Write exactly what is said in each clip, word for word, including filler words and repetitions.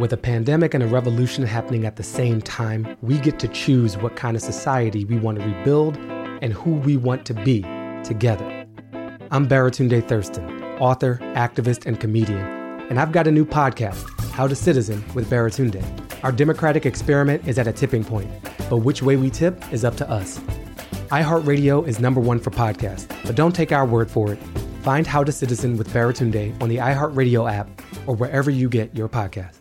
With a pandemic and a revolution happening at the same time, we get to choose what kind of society we want to rebuild and who we want to be together. I'm Baratunde Thurston, author, activist, and comedian, and I've got a new podcast, How to Citizen with Baratunde. Our democratic experiment is at a tipping point, but which way we tip is up to us. iHeartRadio is number one for podcasts, but don't take our word for it. Find How to Citizen with Baratunde on the iHeartRadio app or wherever you get your podcasts.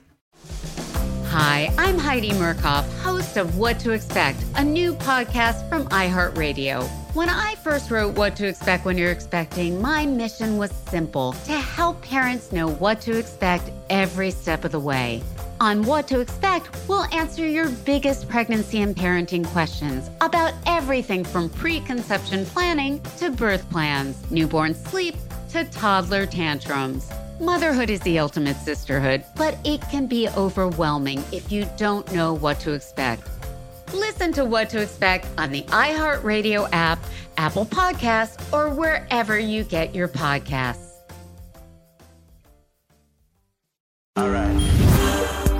Hi, I'm Heidi Murkoff, host of What to Expect, a new podcast from iHeartRadio. When I first wrote What to Expect When You're Expecting, my mission was simple, to help parents know what to expect every step of the way. On What to Expect, we'll answer your biggest pregnancy and parenting questions about everything from preconception planning to birth plans, newborn sleep to toddler tantrums. Motherhood is the ultimate sisterhood, but it can be overwhelming if you don't know what to expect. Listen to What to Expect on the iHeartRadio app, Apple Podcasts, or wherever you get your podcasts. All right.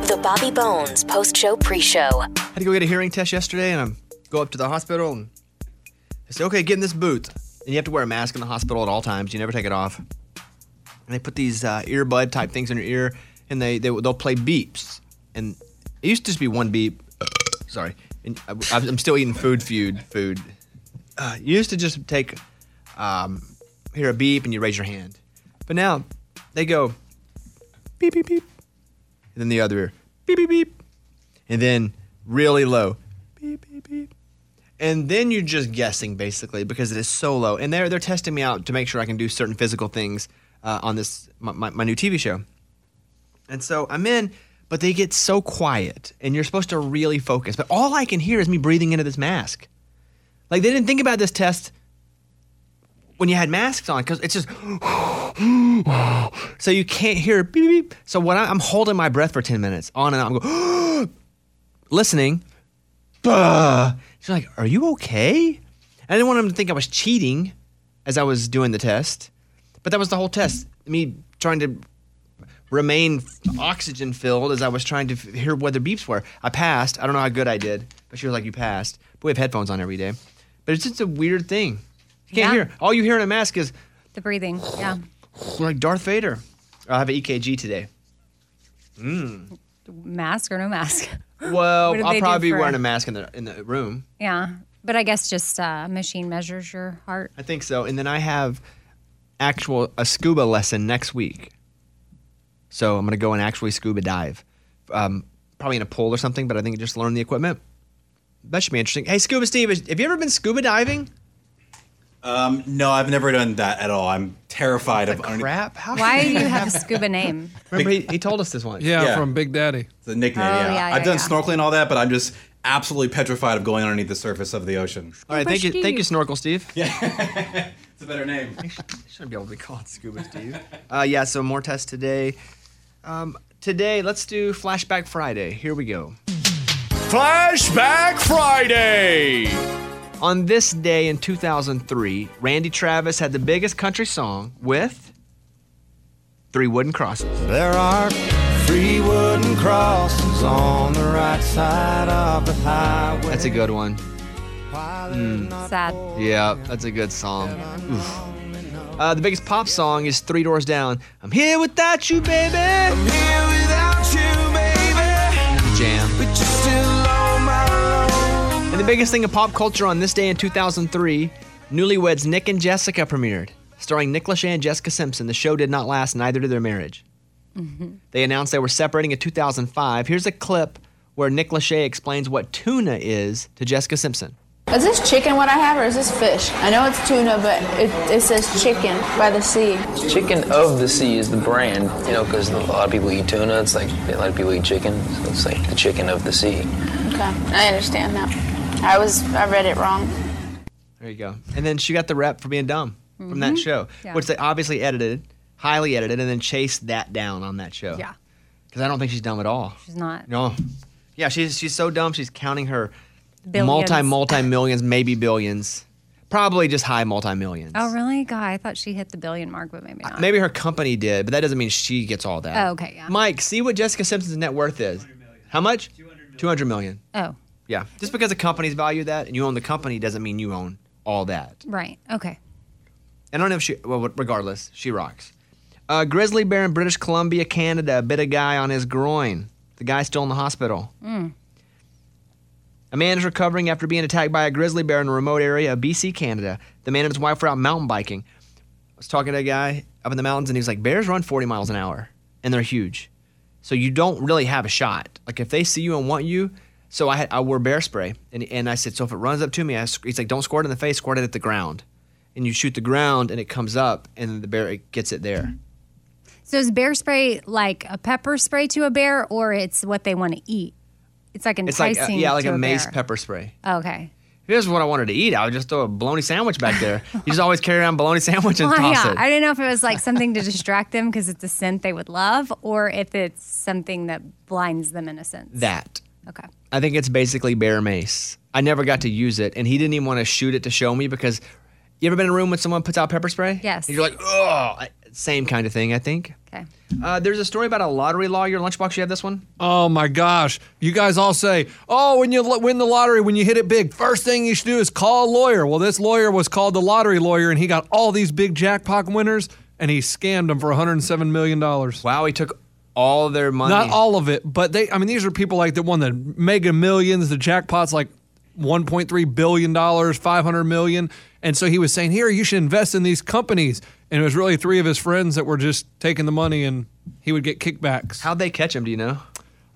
The Bobby Bones post-show pre-show. I had to go get a hearing test yesterday, and I go up to the hospital, and I say, okay, get in this booth. And you have to wear a mask in the hospital at all times. You never take it off. And they put these uh, earbud type things in your ear, and they, they, they'll play beeps. And it used to just be one beep. Sorry. And I, I'm still eating food feud food. Uh, you used to just take, um, hear a beep, and you raise your hand. But now they go beep, beep, beep. And then the other ear, beep, beep, beep. And then really low, beep, beep, beep. And then you're just guessing, basically, because it is so low. And they're, they're testing me out to make sure I can do certain physical things. Uh, on this, my, my, my new T V show. And so I'm in, but they get so quiet, and you're supposed to really focus. But all I can hear is me breathing into this mask. Like, they didn't think about this test when you had masks on, because it's just, so you can't hear beep, beep. So when I'm, I'm holding my breath for ten minutes, on and on, I'm going, listening. Bah. She's like, are you okay? I didn't want them to think I was cheating as I was doing the test. But that was the whole test, me trying to remain oxygen-filled as I was trying to f- hear what the beeps were. I passed. I don't know how good I did, but she was like, you passed. But we have headphones on every day. But it's just a weird thing. You can't yeah. hear. All you hear in a mask is the breathing, yeah. Like Darth Vader. I'll have an E K G today. Mm. Mask or no mask? Well, I'll probably be for... wearing a mask in the in the room. Yeah, but I guess just uh, machine measures your heart. I think so. And then I have... actual a scuba lesson next week, so I'm gonna go and actually scuba dive, um, probably in a pool or something. But I think I just learn the equipment. That should be interesting. Hey, Scuba Steve, have you ever been scuba diving? Um, no, I've never done that at all. I'm terrified of crap. How Why do you have a scuba name? Remember, he, he told us this one. Yeah, yeah, from Big Daddy. The nickname. Oh, yeah. yeah, I've yeah, done yeah. snorkeling and all that, but I'm just absolutely petrified of going underneath the surface of the ocean. All right, thank Steve. you, thank you, Snorkel Steve. Yeah. It's a better name. I shouldn't be able to be called Scuba Steve. uh, yeah, so more tests today. Um, today, let's do Flashback Friday. Here we go. Flashback Friday! On this day in two thousand three, Randy Travis had the biggest country song with Three Wooden Crosses. There are three wooden crosses on the right side of the highway. That's a good one. Mm. Sad. Yeah, that's a good song. Oof. Uh, the biggest pop song is Three Doors Down. I'm here without you, baby. I'm here without you, baby. Jam. But you're still on my own. And the biggest thing in pop culture on this day in two thousand three, Newlyweds Nick and Jessica premiered. Starring Nick Lachey and Jessica Simpson, the show did not last, neither did their marriage. Mm-hmm. They announced they were separating in two thousand five. Here's a clip where Nick Lachey explains what tuna is to Jessica Simpson. Is this chicken what I have, or is this fish? I know it's tuna, but it, it says chicken by the sea. Chicken of the Sea is the brand, you know, because a lot of people eat tuna. It's like a lot of people eat chicken, so it's like the Chicken of the Sea. Okay, I understand now. I was, I read it wrong. There you go. And then she got the rep for being dumb mm-hmm. from that show, yeah. which they obviously edited, highly edited, and then chased that down on that show. Yeah. Because I don't think she's dumb at all. She's not. No. Yeah, she's she's so dumb, she's counting her... Billions. Multi, multi millions, maybe billions. Probably just high multi-millions. Oh, really? God, I thought she hit the billion mark, but maybe not. Uh, maybe her company did, but that doesn't mean she gets all that. Oh, okay, yeah. Mike, see what Jessica Simpson's net worth is. How much? two hundred million. two hundred million. Oh. Yeah. Just because a company's valued that and you own the company doesn't mean you own all that. Right. Okay. I don't know if she, well, regardless, she rocks. Uh, grizzly bear in British Columbia, Canada, bit a guy on his groin. The guy's still in the hospital. Mm. A man is recovering after being attacked by a grizzly bear in a remote area of B C, Canada. The man and his wife were out mountain biking. I was talking to a guy up in the mountains, and he was like, bears run forty miles an hour, and they're huge. So you don't really have a shot. Like, if they see you and want you, so I, had, I wore bear spray, and, and I said, so if it runs up to me, I, he's like, don't squirt it in the face, squirt it at the ground. And you shoot the ground, and it comes up, and the bear it gets it there. So is bear spray like a pepper spray to a bear, or it's what they want to eat? It's like enticing it's like a, yeah, like to a, a mace bear. Pepper spray. Oh, okay. If here's what I wanted to eat, I would just throw a bologna sandwich back there. You just always carry around bologna sandwich and well, toss yeah. it. I didn't know if it was like something to distract them because it's a scent they would love, or if it's something that blinds them in a sense. That. Okay. I think it's basically bear mace. I never got to use it, and he didn't even want to shoot it to show me because you ever been in a room when someone puts out pepper spray? Yes. And you're like, ugh. Same kind of thing, I think. Okay. Uh, there's a story about a lottery lawyer. Lunchbox, you have this one? Oh, my gosh. You guys all say, oh, when you lo- win the lottery, when you hit it big, first thing you should do is call a lawyer. Well, this lawyer was called the lottery lawyer, and he got all these big jackpot winners, and he scammed them for one hundred seven million dollars. Wow, he took all their money. Not all of it, but they, I mean, these are people like that won the mega millions, the jackpots like one point three billion dollars, five hundred million dollars. And so he was saying, here, you should invest in these companies. And it was really three of his friends that were just taking the money, and he would get kickbacks. How'd they catch him, do you know?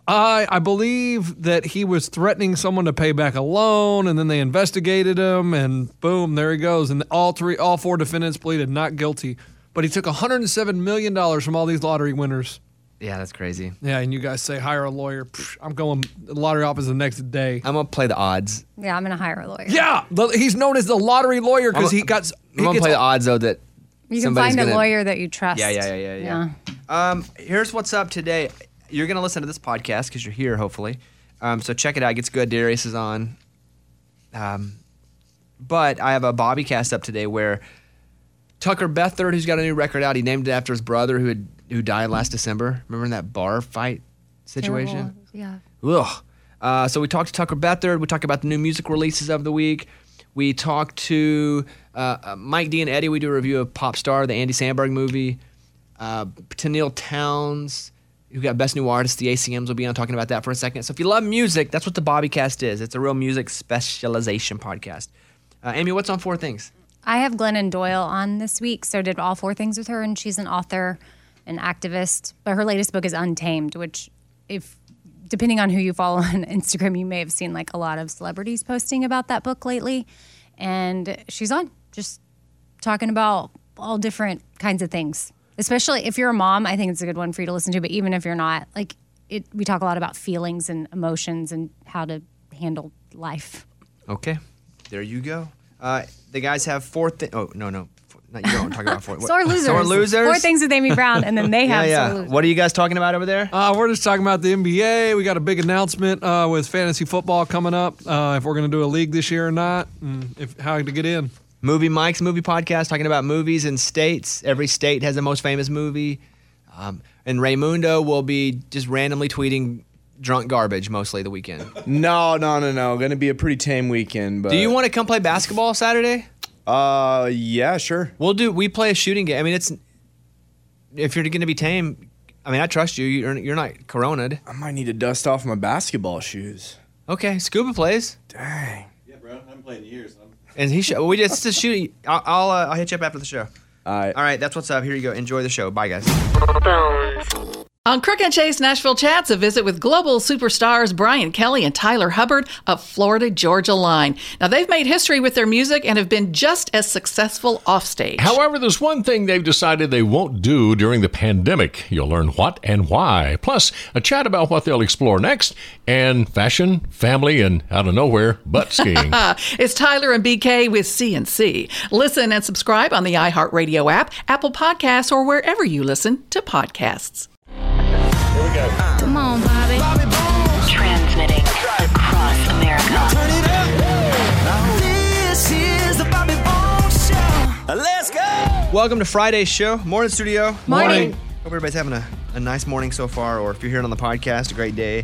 I I believe that he was threatening someone to pay back a loan, and then they investigated him, and boom, there he goes. And all three, all four defendants pleaded not guilty. But he took one hundred seven million dollars from all these lottery winners. Yeah, that's crazy. Yeah, and you guys say, hire a lawyer. Psh, I'm going to the lottery office the next day. I'm going to play the odds. Yeah, I'm going to hire a lawyer. Yeah, he's known as the lottery lawyer because he got... I'm going to play the odds, though, that... You can find a gonna, lawyer that you trust. Yeah, yeah, yeah, yeah. yeah. Um, here's what's up today. You're going to listen to this podcast because you're here, hopefully. Um, so check it out. It gets good. Darius is on. Um, but I have a Bobby cast up today where Tucker Beathard, who's got a new record out, he named it after his brother who had, who died last December. Remember in that bar fight situation? Terrible. Yeah. Ugh. Uh, so we talked to Tucker Beathard. We talked about the new music releases of the week. We talked to uh, Mike D and Eddie. We do a review of Popstar, the Andy Samberg movie. Uh, Tennille Towns, who got Best New Artist. The A C Ms will be on talking about that for a second. So if you love music, that's what the Bobbycast is. It's a real music specialization podcast. Uh, Amy, what's on Four Things? I have Glennon Doyle on this week, so did all four things with her, and she's an author, an activist. But her latest book is Untamed, which if... depending on who you follow on Instagram, you may have seen like a lot of celebrities posting about that book lately. And she's on just talking about all different kinds of things. Especially if you're a mom, I think it's a good one for you to listen to. But even if you're not, like it, we talk a lot about feelings and emotions and how to handle life. Okay. There you go. Uh, the guys have four things. Oh, no, no. Not you don't talk about four. Sore losers. Sore losers. Four things with Amy Brown, and then they have yeah, yeah. sore losers. What are you guys talking about over there? Uh, we're just talking about the N B A. We got a big announcement uh, with fantasy football coming up. Uh, if we're going to do a league this year or not, and if how to get in. Movie Mike's movie podcast talking about movies and states. Every state has the most famous movie, um, and Raimundo will be just randomly tweeting drunk garbage mostly the weekend. No, no, no, no. Going to be a pretty tame weekend. But do you want to come play basketball Saturday? Uh, yeah, sure. We'll do, we play a shooting game. I mean, it's, if you're going to be tame, I mean, I trust you. You're, you're not coroned. I might need to dust off my basketball shoes. Okay, Scuba plays. Dang. Yeah, bro, I haven't played in years. I'm- and he, sh- we just to shoot, I'll, I'll, uh, I'll hit you up after the show. All right. All right, that's what's up. Here you go. Enjoy the show. Bye, guys. On Crook and Chase Nashville Chats, a visit with global superstars Brian Kelly and Tyler Hubbard of Florida Georgia Line. Now, they've made history with their music and have been just as successful offstage. However, there's one thing they've decided they won't do during the pandemic. You'll learn what and why. Plus, a chat about what they'll explore next and fashion, family, and out of nowhere, butt skiing. It's Tyler and B K with C and C. Listen and subscribe on the iHeartRadio app, Apple Podcasts, or wherever you listen to podcasts. Here we go. Come on, Bobby. Bobby Bones. Transmitting across America. Turn it up. This is the Bobby Bones. Welcome to Friday's show. Morning, studio. Morning. Morning. Hope everybody's having a, a nice morning so far, or if you're here on the podcast, a great day.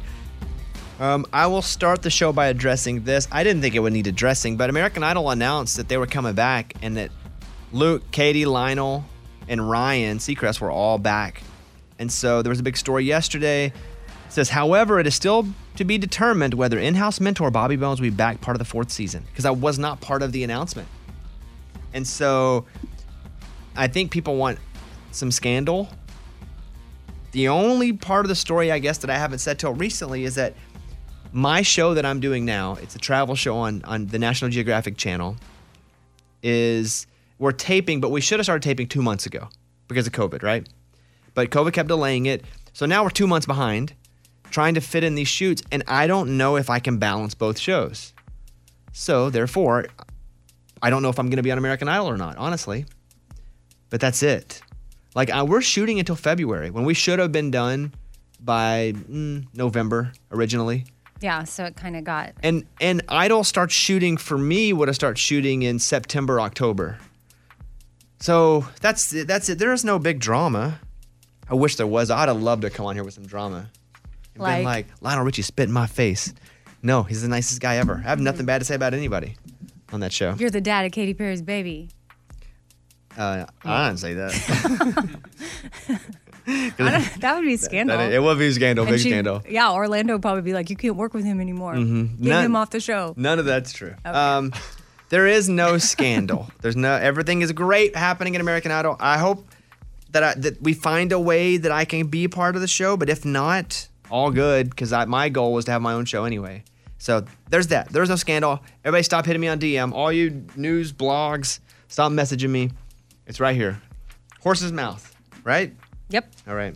Um, I will start the show by addressing this. I didn't think it would need addressing, but American Idol announced that they were coming back and that Luke, Katie, Lionel, and Ryan Seacrest were all back. And so there was a big story yesterday. It says, however, it is still to be determined whether in-house mentor Bobby Bones will be back part of the fourth season, because I was not part of the announcement. And so I think people want some scandal. The only part of the story, I guess, that I haven't said till recently is that my show that I'm doing now, it's a travel show on, on the National Geographic Channel, is we're taping, but we should have started taping two months ago because of COVID, right? But COVID kept delaying it. So now we're two months behind trying to fit in these shoots, and I don't know if I can balance both shows. So therefore, I don't know if I'm going to be on American Idol or not, honestly. But that's it. Like, I, we're shooting until February when we should have been done by mm, November originally. Yeah, so it kind of got... And and Idol starts shooting, for me, would have started shooting in September, October. So that's it, that's it. There is no big drama. I wish there was. I'd have loved to come on here with some drama. And like? Been like, Lionel Richie spit in my face. No, he's the nicest guy ever. I have nothing bad to say about anybody on that show. You're the dad of Katy Perry's baby. Uh, I didn't say that. That would be scandal. That, that, it would be scandal, and big she, scandal. Yeah, Orlando would probably be like, you can't work with him anymore. Mm-hmm. Get none, him off the show. None of that's true. Okay. Um, there is no scandal. There's no. Everything is great happening at American Idol. I hope that I, that we find a way that I can be part of the show, but if not, all good, because my goal was to have my own show anyway. So there's that. There's no scandal. Everybody stop hitting me on D M. All you news blogs, stop messaging me. It's right here. Horse's mouth, right? Yep. All right.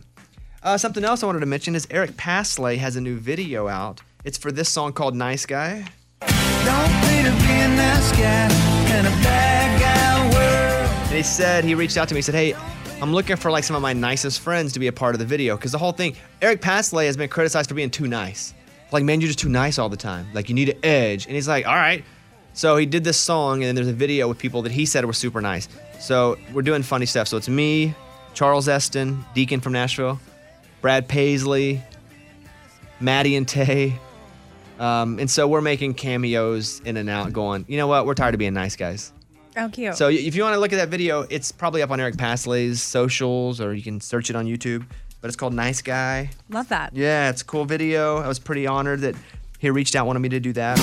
Uh, something else I wanted to mention is Eric Paslay has a new video out. It's for this song called Nice Guy. Don't play to be a nice guy in a bad guy world. And he said, he reached out to me, he said, hey, I'm looking for like some of my nicest friends to be a part of the video. Because the whole thing, Eric Paslay has been criticized for being too nice. Like, man, you're just too nice all the time. Like, you need an edge. And he's like, all right. So he did this song, and then there's a video with people that he said were super nice. So we're doing funny stuff. So it's me, Charles Eston, Deacon from Nashville, Brad Paisley, Maddie and Tay. Um, and so we're making cameos in and out going, you know what? We're tired of being nice guys. Oh, cute. So if you want to look at that video, it's probably up on Eric Paslay's socials, or you can search it on YouTube. But it's called Nice Guy. Love that. Yeah, it's a cool video. I was pretty honored that he reached out, wanted me to do that.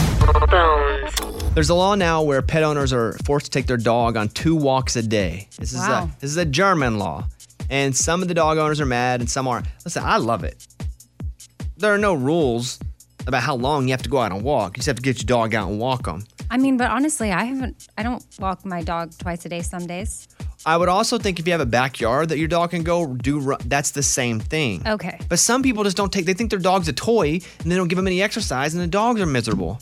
There's a law now where pet owners are forced to take their dog on two walks a day. This is wow. a this is a German law. And some of the dog owners are mad and some aren't. Listen, I love it. There are no rules about how long you have to go out and walk. You just have to get your dog out and walk them. I mean, but honestly, I haven't I don't walk my dog twice a day some days. I would also think if you have a backyard that your dog can go do, that's the same thing. Okay. But some people just don't take, they think their dog's a toy and they don't give them any exercise and the dogs are miserable.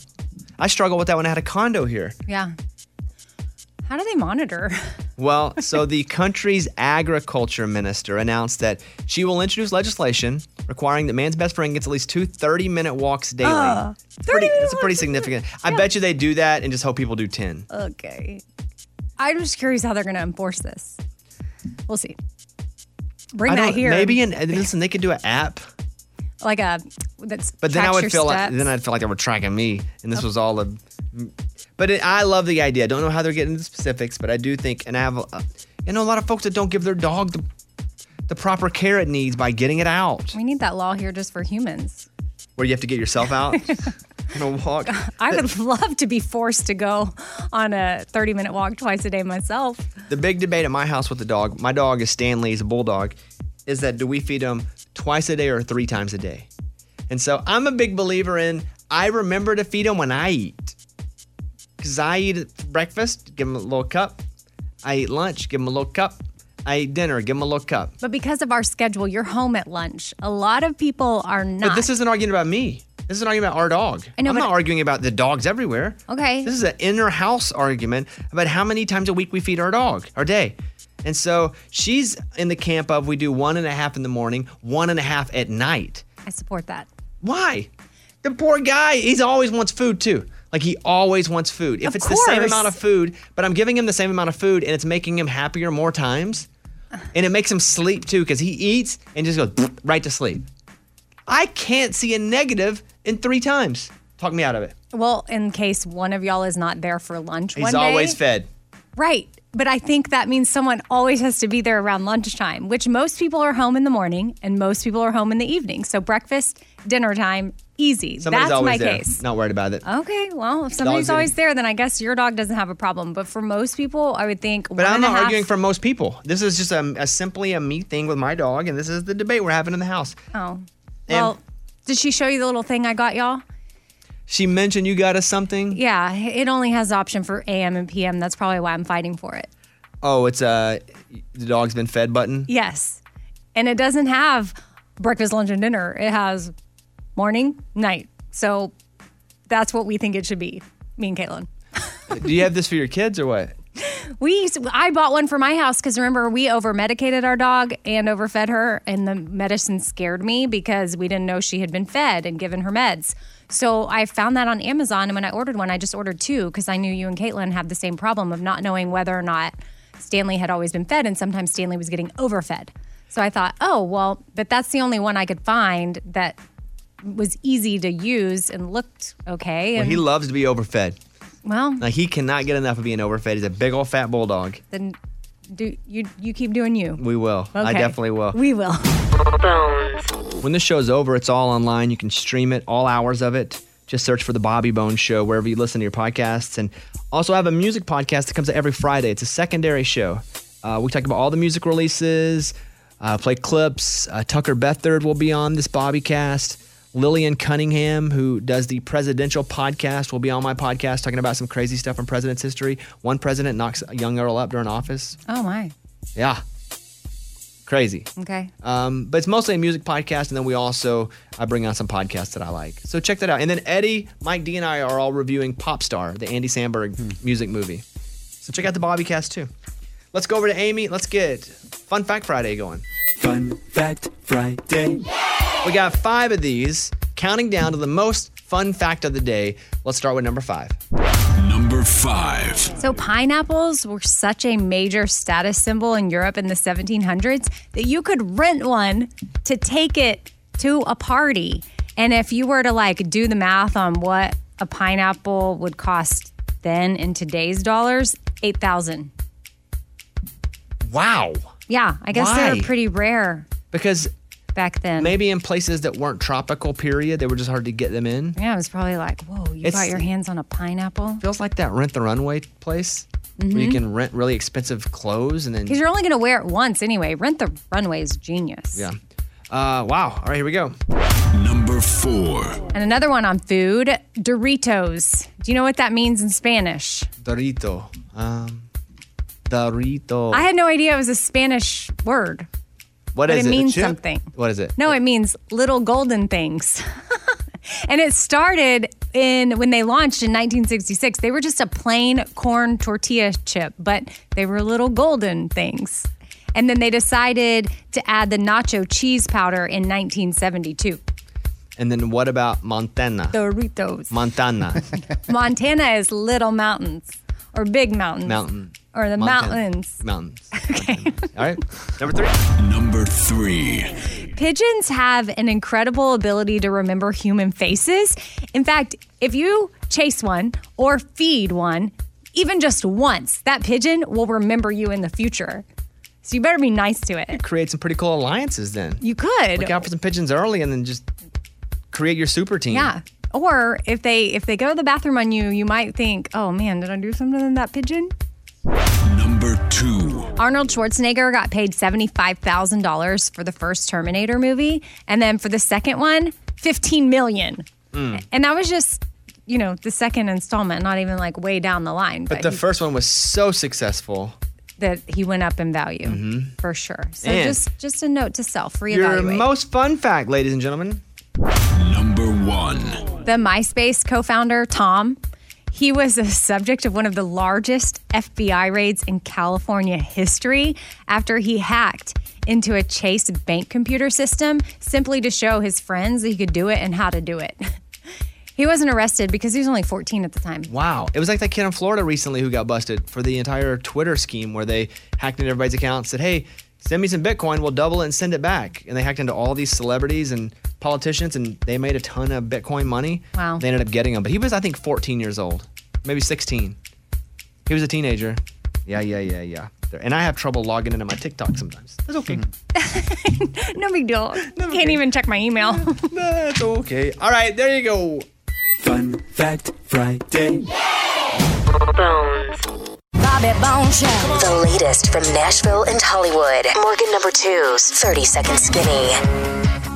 I struggled with that when I had a condo here. Yeah. How do they monitor? Well, so the country's agriculture minister announced that she will introduce legislation requiring that man's best friend gets at least two thirty-minute walks daily. Uh, pretty, that's walks pretty significant. Yeah. I bet you they do that and just hope people do ten. Okay. I'm just curious how they're going to enforce this. We'll see. Bring that here. Maybe, an, listen, they could do an app. Like a that's but then I would feel steps. like then I'd feel like they were tracking me, and this oh. was all a. But it, I love the idea. I don't know how they're getting into specifics, but I do think, and I have, a, you know, a lot of folks that don't give their dog the, the proper care it needs by getting it out. We need that law here just for humans, where you have to get yourself out on a walk. I would love to be forced to go on a thirty-minute walk twice a day myself. The big debate at my house with the dog, my dog is Stanley, he's a bulldog, is that do we feed him twice a day or three times a day? And so I'm a big believer in, I remember to feed him when I eat. Because I eat breakfast, give him a little cup. I eat lunch, give him a little cup. I eat dinner, give him a little cup. But because of our schedule, you're home at lunch. A lot of people are not. But this isn't arguing about me. This is an argument about our dog. I know, I'm not arguing about the dogs everywhere. Okay. This is an inner house argument about how many times a week we feed our dog, our day. And so she's in the camp of we do one and a half in the morning, one and a half at night. I support that. Why? The poor guy, he always wants food too. Like, he always wants food. If of it's course. the same amount of food, but I'm giving him the same amount of food and it's making him happier more times. And it makes him sleep too, because he eats and just goes right to sleep. I can't see a negative in three times. Talk me out of it. Well, in case one of y'all is not there for lunch He's one day. He's always fed. Right. But I think that means someone always has to be there around lunchtime, which most people are home in the morning and most people are home in the evening. So breakfast, dinner time, easy. Somebody's That's my there. case. Not worried about it. Okay. Well, if somebody's Dog's always in. there, then I guess your dog doesn't have a problem. But for most people, I would think But one I'm not half- arguing for most people. This is just a, a simply a me thing with my dog, and this is the debate we're having in the house. Oh. And well, did she show you the little thing I got y'all? She mentioned you got us something? Yeah, it only has the option for A M and P M. That's probably why I'm fighting for it. Oh, it's uh, the dog's been fed button? Yes. And it doesn't have breakfast, lunch, and dinner. It has morning, night. So that's what we think it should be, me and Caitlin. Do you have this for your kids or what? We, I bought one for my house because remember we over-medicated our dog and overfed her, and the medicine scared me because we didn't know she had been fed and given her meds. So I found that on Amazon, and when I ordered one, I just ordered two because I knew you and Caitlin had the same problem of not knowing whether or not Stanley had always been fed, and sometimes Stanley was getting overfed. So I thought, oh, well, but that's the only one I could find that was easy to use and looked okay. And well, he loves to be overfed. Well, like he cannot get enough of being overfed. He's a big old fat bulldog. Then do you you keep doing you. We will. Okay. I definitely will. We will. When this show's over, it's all online. You can stream it, all hours of it. Just search for The Bobby Bones Show wherever you listen to your podcasts. And also I have a music podcast that comes out every Friday. It's a secondary show. Uh, we talk about all the music releases, uh, play clips. Uh, Tucker Beathard will be on this Bobbycast. Lillian Cunningham, who does the presidential podcast, will be on my podcast talking about some crazy stuff from president's history. One president knocks a young girl up during office. Oh, my. Yeah. Crazy. Okay. Um, but it's mostly a music podcast, and then we also uh, bring on some podcasts that I like. So check that out. And then Eddie, Mike D, and I are all reviewing Popstar, the Andy Samberg hmm. music movie. So check out the Bobbycast, too. Let's go over to Amy. Let's get Fun Fact Friday going. Fun Fact Friday. We got five of these, counting down to the most fun fact of the day. Let's start with number five. Number five. So pineapples were such a major status symbol in Europe in the seventeen hundreds that you could rent one to take it to a party. And if you were to like do the math on what a pineapple would cost then in today's dollars, eight thousand dollars. Wow. Yeah, I guess Why? They were pretty rare. Because back then. Maybe in places that weren't tropical, period, they were just hard to get them in. Yeah, it was probably like, whoa, you it's, got your hands on a pineapple? Feels like that Rent the Runway place mm-hmm. where you can rent really expensive clothes and then. Because you're only going to wear it once anyway. Rent the Runway is genius. Yeah. Uh, wow. All right, here we go. Number four. And another one on food, Doritos. Do you know what that means in Spanish? Dorito. Um. Dorito. I had no idea it was a Spanish word. What is it? It means something. What is it? No, it means little golden things. And it started in when they launched in nineteen sixty-six. They were just a plain corn tortilla chip, but they were little golden things. And then they decided to add the nacho cheese powder in nineteen seventy-two. And then what about Montana? Doritos. Montana. Montana is little mountains or big mountains. Mountain. Or the Montana. mountains. Mountains. Okay. All right. Number three. Number three. Pigeons have an incredible ability to remember human faces. In fact, if you chase one or feed one, even just once, that pigeon will remember you in the future. So you better be nice to it. You create some pretty cool alliances then. You could. Look out for some pigeons early and then just create your super team. Yeah. Or if they if they go to the bathroom on you, you might think, oh man, did I do something to that pigeon? Number two. Arnold Schwarzenegger got paid seventy-five thousand dollars for the first Terminator movie. And then for the second one, fifteen million dollars. Mm. And that was just, you know, the second installment, not even like way down the line. But, but the he, first one was so successful. That he went up in value, mm-hmm. for sure. So and just, just a note to self, reevaluate. Your most fun fact, ladies and gentlemen. Number one. The MySpace co-founder, Tom. He was the subject of one of the largest F B I raids in California history after he hacked into a Chase bank computer system simply to show his friends that he could do it and how to do it. He wasn't arrested because he was only fourteen at the time. Wow. It was like that kid in Florida recently who got busted for the entire Twitter scheme where they hacked into everybody's account and said, hey, send me some Bitcoin, we'll double it and send it back. And they hacked into all these celebrities and politicians, and they made a ton of Bitcoin money. Wow. They ended up getting them. But he was, I think, fourteen years old, maybe sixteen. He was a teenager. Yeah, yeah, yeah, yeah. And I have trouble logging into my TikTok sometimes. That's okay. Mm-hmm. No big deal. No Can't big. even check my email. That's okay. All right, there you go. Fun Fact Friday. Yay! Bobby Bones Show. The latest from Nashville and Hollywood. Morgan number two's thirty second Skinny.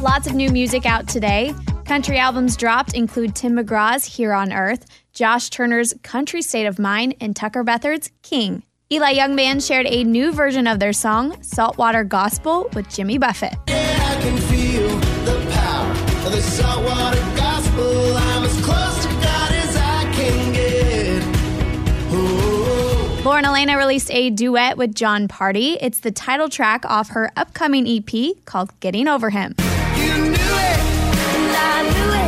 Lots of new music out today. Country albums dropped include Tim McGraw's Here on Earth, Josh Turner's Country State of Mind, and Tucker Beathard's King. Eli Young Band shared a new version of their song Saltwater Gospel with Jimmy Buffett. Yeah, I can feel the power of the saltwater gospel. I'm as close to God as I can get. Ooh. Lauren Elena released a duet with John Party. It's the title track off her upcoming E P called Getting Over Him. You knew it, and I knew it.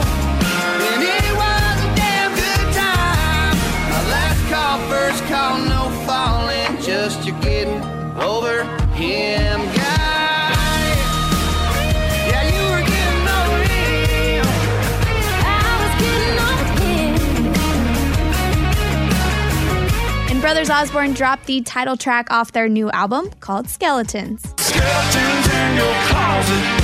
You're getting over him, guy. Yeah, you were getting over him. I was getting over him. And Brothers Osborne dropped the title track off their new album called Skeletons. Skeletons in your closet,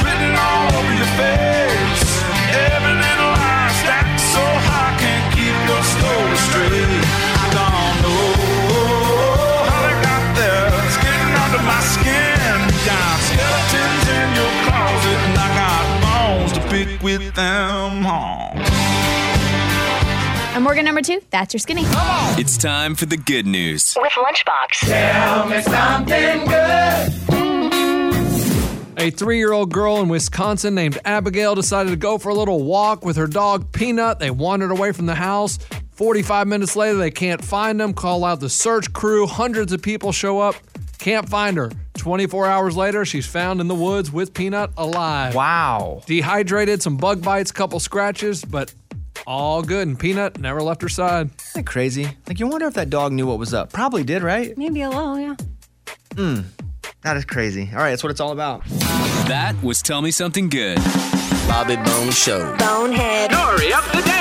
spitting all over your face. Everything lies stacked so high, can't keep your soul straight. I don't know. My skin down, skeletons in your closet, and I got bones to pick with them all. I'm Morgan number two, that's your skinny. It's time for the good news with Lunchbox. Tell me something good. A three-year-old girl in Wisconsin named Abigail decided to go for a little walk with her dog Peanut. They wandered away from the house. forty-five minutes later, they can't find them. Call out the search crew. Hundreds of people show up. Can't find her. twenty-four hours later, she's found in the woods with Peanut alive. Wow. Dehydrated, some bug bites, couple scratches, but all good. And Peanut never left her side. Isn't that crazy? Like, you wonder if that dog knew what was up. Probably did, right? Maybe a little, yeah. Hmm. That is crazy. All right, that's what it's all about. That was Tell Me Something Good. Bobby Bones Show. Bonehead. Story of the day.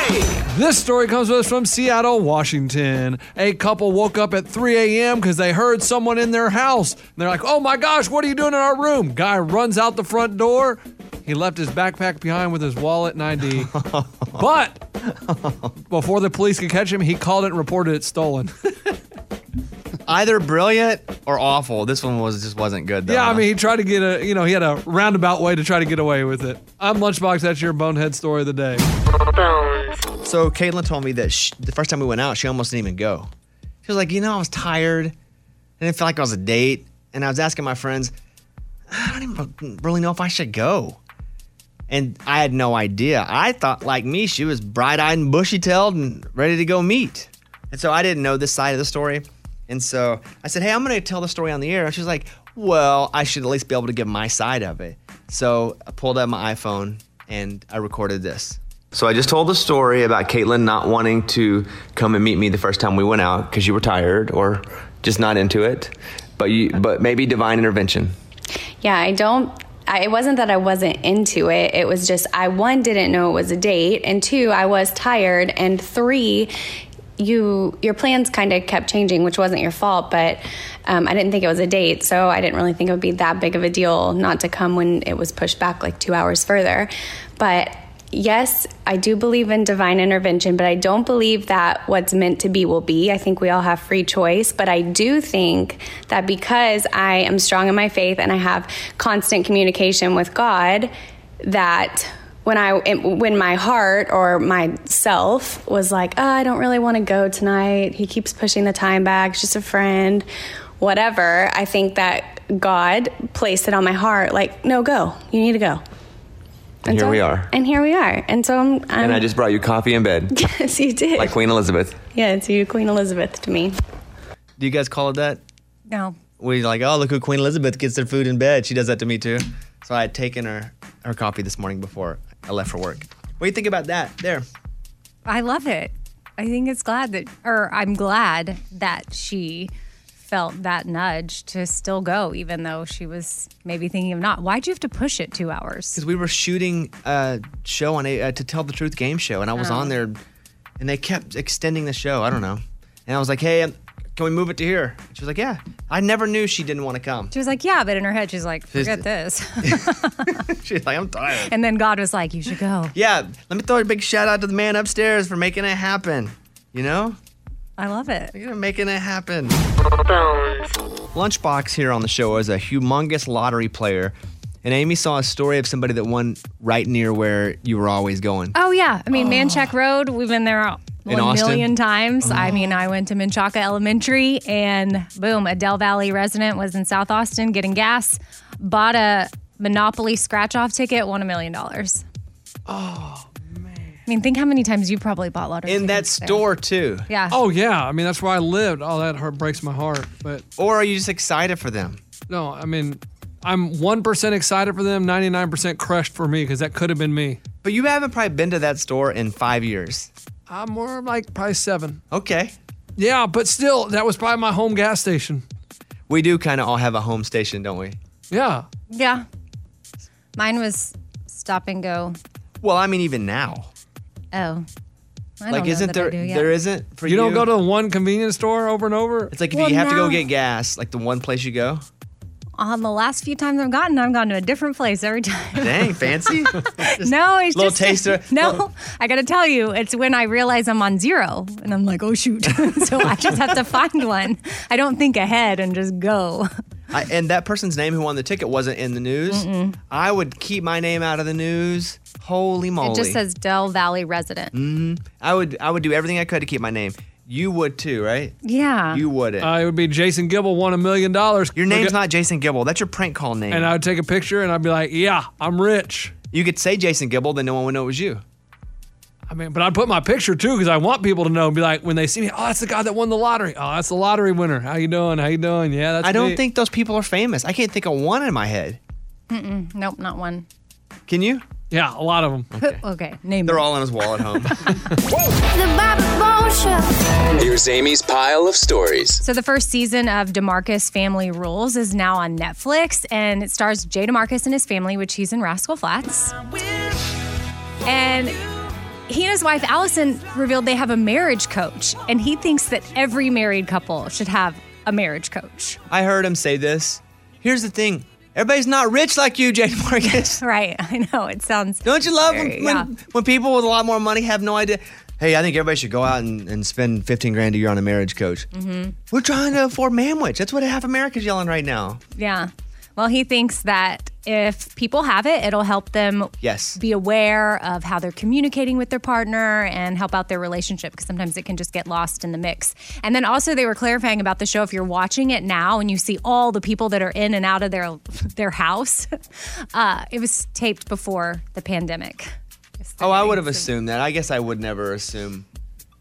This story comes to us from Seattle, Washington. A couple woke up at three a.m. because they heard someone in their house. And they're like, oh my gosh, what are you doing in our room? Guy runs out the front door. He left his backpack behind with his wallet and I D. But before the police could catch him, he called it and reported it stolen. Either brilliant or awful. This one was just wasn't good, though. Yeah, I mean, he tried to get a, you know, he had a roundabout way to try to get away with it. I'm Lunchbox. That's your Bonehead Story of the Day. So Caitlin told me that she, the first time we went out, she almost didn't even go. She was like, you know, I was tired. I didn't feel like I was a date. And I was asking my friends, I don't even really know if I should go. And I had no idea. I thought, like me, she was bright-eyed and bushy-tailed and ready to go meet. And so I didn't know this side of the story. And so I said, hey, I'm going to tell the story on the air. And she was like, well, I should at least be able to give my side of it. So I pulled out my iPhone and I recorded this. So I just told the story about Caitlin not wanting to come and meet me the first time we went out because you were tired or just not into it, but you, but maybe divine intervention. Yeah, I don't, I, it wasn't that I wasn't into it. It was just, I, one, didn't know it was a date, and two, I was tired, and three, you, your plans kind of kept changing, which wasn't your fault, but um, I didn't think it was a date, so I didn't really think it would be that big of a deal not to come when it was pushed back like two hours further. But yes, I do believe in divine intervention, but I don't believe that what's meant to be will be. I think we all have free choice, but I do think that because I am strong in my faith and I have constant communication with God, that When I, when my heart or myself was like, oh, I don't really want to go tonight. He keeps pushing the time back. It's just a friend, whatever. I think that God placed it on my heart. Like, no, go. You need to go. And, and here so, we are. And here we are. And so I'm, I'm. And I just brought you coffee in bed. Yes, you did. Like Queen Elizabeth. Yeah, it's you, Queen Elizabeth, to me. Do you guys call it that? No. We're like, oh, look who Queen Elizabeth gets their food in bed. She does that to me too. So I had taken her her coffee this morning before I left for work. What do you think about that? There. I love it. I think it's glad that, or I'm glad that she felt that nudge to still go, even though she was maybe thinking of not. Why'd you have to push it two hours? Because we were shooting a show on a, a To Tell the Truth game show, and I was oh. on there, and they kept extending the show. I don't know. And I was like, hey, I'm, can we move it to here? She was like, yeah. I never knew she didn't want to come. She was like, yeah, but in her head, she's like, forget this. She's like, I'm tired. And then God was like, you should go. Yeah, let me throw a big shout out to the man upstairs for making it happen, you know? I love it. You're making it happen. Lunchbox here on the show is a humongous lottery player. And Amy saw a story of somebody that won right near where you were always going. Oh, yeah. I mean, oh. Manchac Road, we've been there all, one million times. Oh. I mean, I went to Menchaca Elementary and boom, a Del Valley resident was in South Austin getting gas, bought a Monopoly scratch-off ticket, won a million dollars. Oh. I mean, think how many times you probably bought lottery in that store, too. Yeah. Oh, yeah. I mean, that's where I lived. Oh, that heart breaks my heart. But Or are you just excited for them? No, I mean, I'm one percent excited for them, ninety-nine percent crushed for me because that could have been me. But you haven't probably been to that store in five years. I'm more like probably seven. Okay. Yeah, but still, that was probably my home gas station. We do kind of all have a home station, don't we? Yeah. Yeah. Mine was Stop and Go. Well, I mean, even now. Oh, I like don't isn't know that there? I do, yeah. There isn't. For you, you don't go to one convenience store over and over. It's like if well, you have now, to go get gas, like the one place you go. On the last few times I've gotten, I've gone to a different place every time. Dang, fancy. No, it's little just taster. No, little. I gotta tell you, it's when I realize I'm on zero and I'm like, oh shoot. So I just have to find one. I don't think ahead and just go. I, and that person's name who won the ticket wasn't in the news. Mm-mm. I would keep my name out of the news. Holy moly! It just says Del Valley resident. Mm-hmm. I would I would do everything I could to keep my name. You would too, right? Yeah. You wouldn't. Uh, it would be Jason Gibble won a million dollars. Your name's not Jason Gibble. That's your prank call name. And I would take a picture and I'd be like, yeah, I'm rich. You could say Jason Gibble, then no one would know it was you. I mean, but I'd put my picture too because I want people to know and be like, when they see me, oh, that's the guy that won the lottery. Oh, that's the lottery winner. How you doing? How you doing? Yeah, that's I don't me. think those people are famous. I can't think of one in my head. Mm-mm. Nope, not one. Can you? Yeah, a lot of them. Okay, okay name They're them. all in his wall at home. The Bobby Bones Show. Here's Amy's pile of stories. So the first season of DeMarcus Family Rules is now on Netflix, and it stars Jay DeMarcus and his family, which he's in Rascal Flatts. And he and his wife, Allison, revealed they have a marriage coach, and he thinks that every married couple should have a marriage coach. I heard him say this. Here's the thing. Everybody's not rich like you, Jay DeMarcus. Right. I know. It sounds... Don't you love very, when, yeah. when, when people with a lot more money have no idea? Hey, I think everybody should go out and, and spend fifteen grand a year on a marriage coach. Mm-hmm. We're trying to afford manwich. That's what half America's yelling right now. Yeah. Well, he thinks that if people have it, it'll help them yes. be aware of how they're communicating with their partner and help out their relationship because sometimes it can just get lost in the mix. And then also they were clarifying about the show. If you're watching it now and you see all the people that are in and out of their their house, uh, it was taped before the pandemic. Oh, I would have assumed that. I guess I would never assume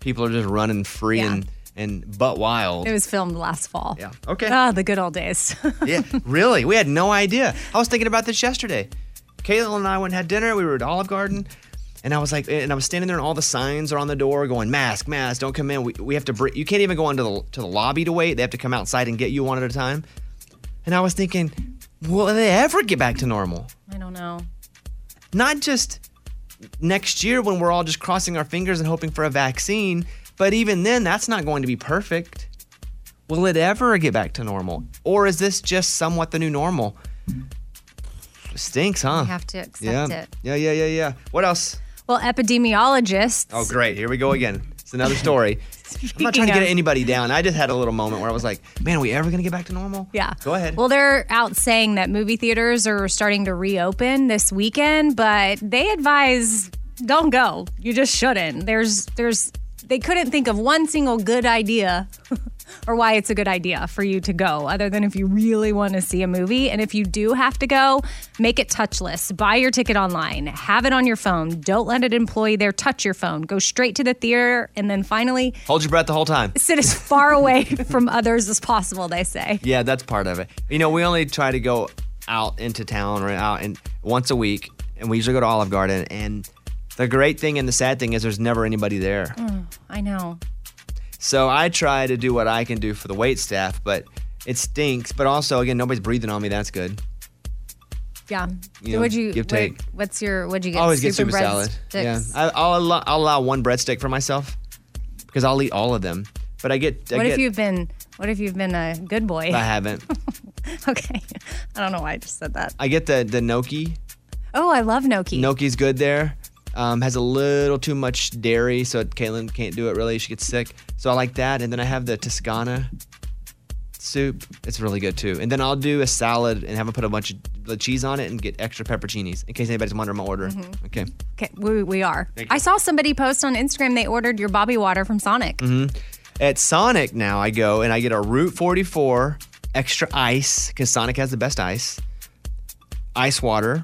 people are just running free yeah. and... and butt wild. It was filmed last fall. Yeah. Okay. Oh, the good old days. Yeah. Really? We had no idea. I was thinking about this yesterday. Kayla and I went and had dinner. We were at Olive Garden. And I was like, and I was standing there and all the signs are on the door going, mask, mask, don't come in. We, we have to, br- you can't even go into the, to the lobby to wait. They have to come outside and get you one at a time. And I was thinking, will they ever get back to normal? I don't know. Not just next year when we're all just crossing our fingers and hoping for a vaccine. But even then, that's not going to be perfect. Will it ever get back to normal? Or is this just somewhat the new normal? It stinks, huh? You have to accept yeah. it. Yeah, yeah, yeah, yeah. What else? Well, epidemiologists. Oh, great. Here we go again. It's another story. I'm not trying to get anybody down. I just had a little moment where I was like, man, are we ever going to get back to normal? Yeah. Go ahead. Well, they're out saying that movie theaters are starting to reopen this weekend, but they advise don't go. You just shouldn't. There's, there's... They couldn't think of one single good idea or why it's a good idea for you to go other than if you really want to see a movie. And if you do have to go, make it touchless. Buy your ticket online. Have it on your phone. Don't let an employee there touch your phone. Go straight to the theater. And then finally... Hold your breath the whole time. Sit as far away from others as possible, they say. Yeah, that's part of it. You know, we only try to go out into town or out and once a week. And we usually go to Olive Garden. And The great thing and the sad thing is there's never anybody there. Mm, I know. So I try to do what I can do for the wait staff, but it stinks. But also, again, nobody's breathing on me. That's good. Yeah. You so know, you, give take. What, what's your, what'd you get? Always super get super salad. Sticks. Yeah. I, I'll, allow, I'll allow one breadstick for myself because I'll eat all of them. But I get. I what get, if you've been, what if you've been a good boy? I haven't. Okay. I don't know why I just said that. I get the, the gnocchi. Oh, I love gnocchi. Gnocchi's good there. Um, has a little too much dairy, so Caitlin can't do it really. She gets sick. So I like that. And then I have the Toscana soup. It's really good, too. And then I'll do a salad and have them put a bunch of cheese on it and get extra pepperoncinis in case anybody's wondering my order. Mm-hmm. Okay. Okay, we, we are. I saw somebody post on Instagram they ordered your Bobby Water from Sonic. Mm-hmm. At Sonic now I go and I get a Route forty-four extra ice because Sonic has the best ice. Ice water.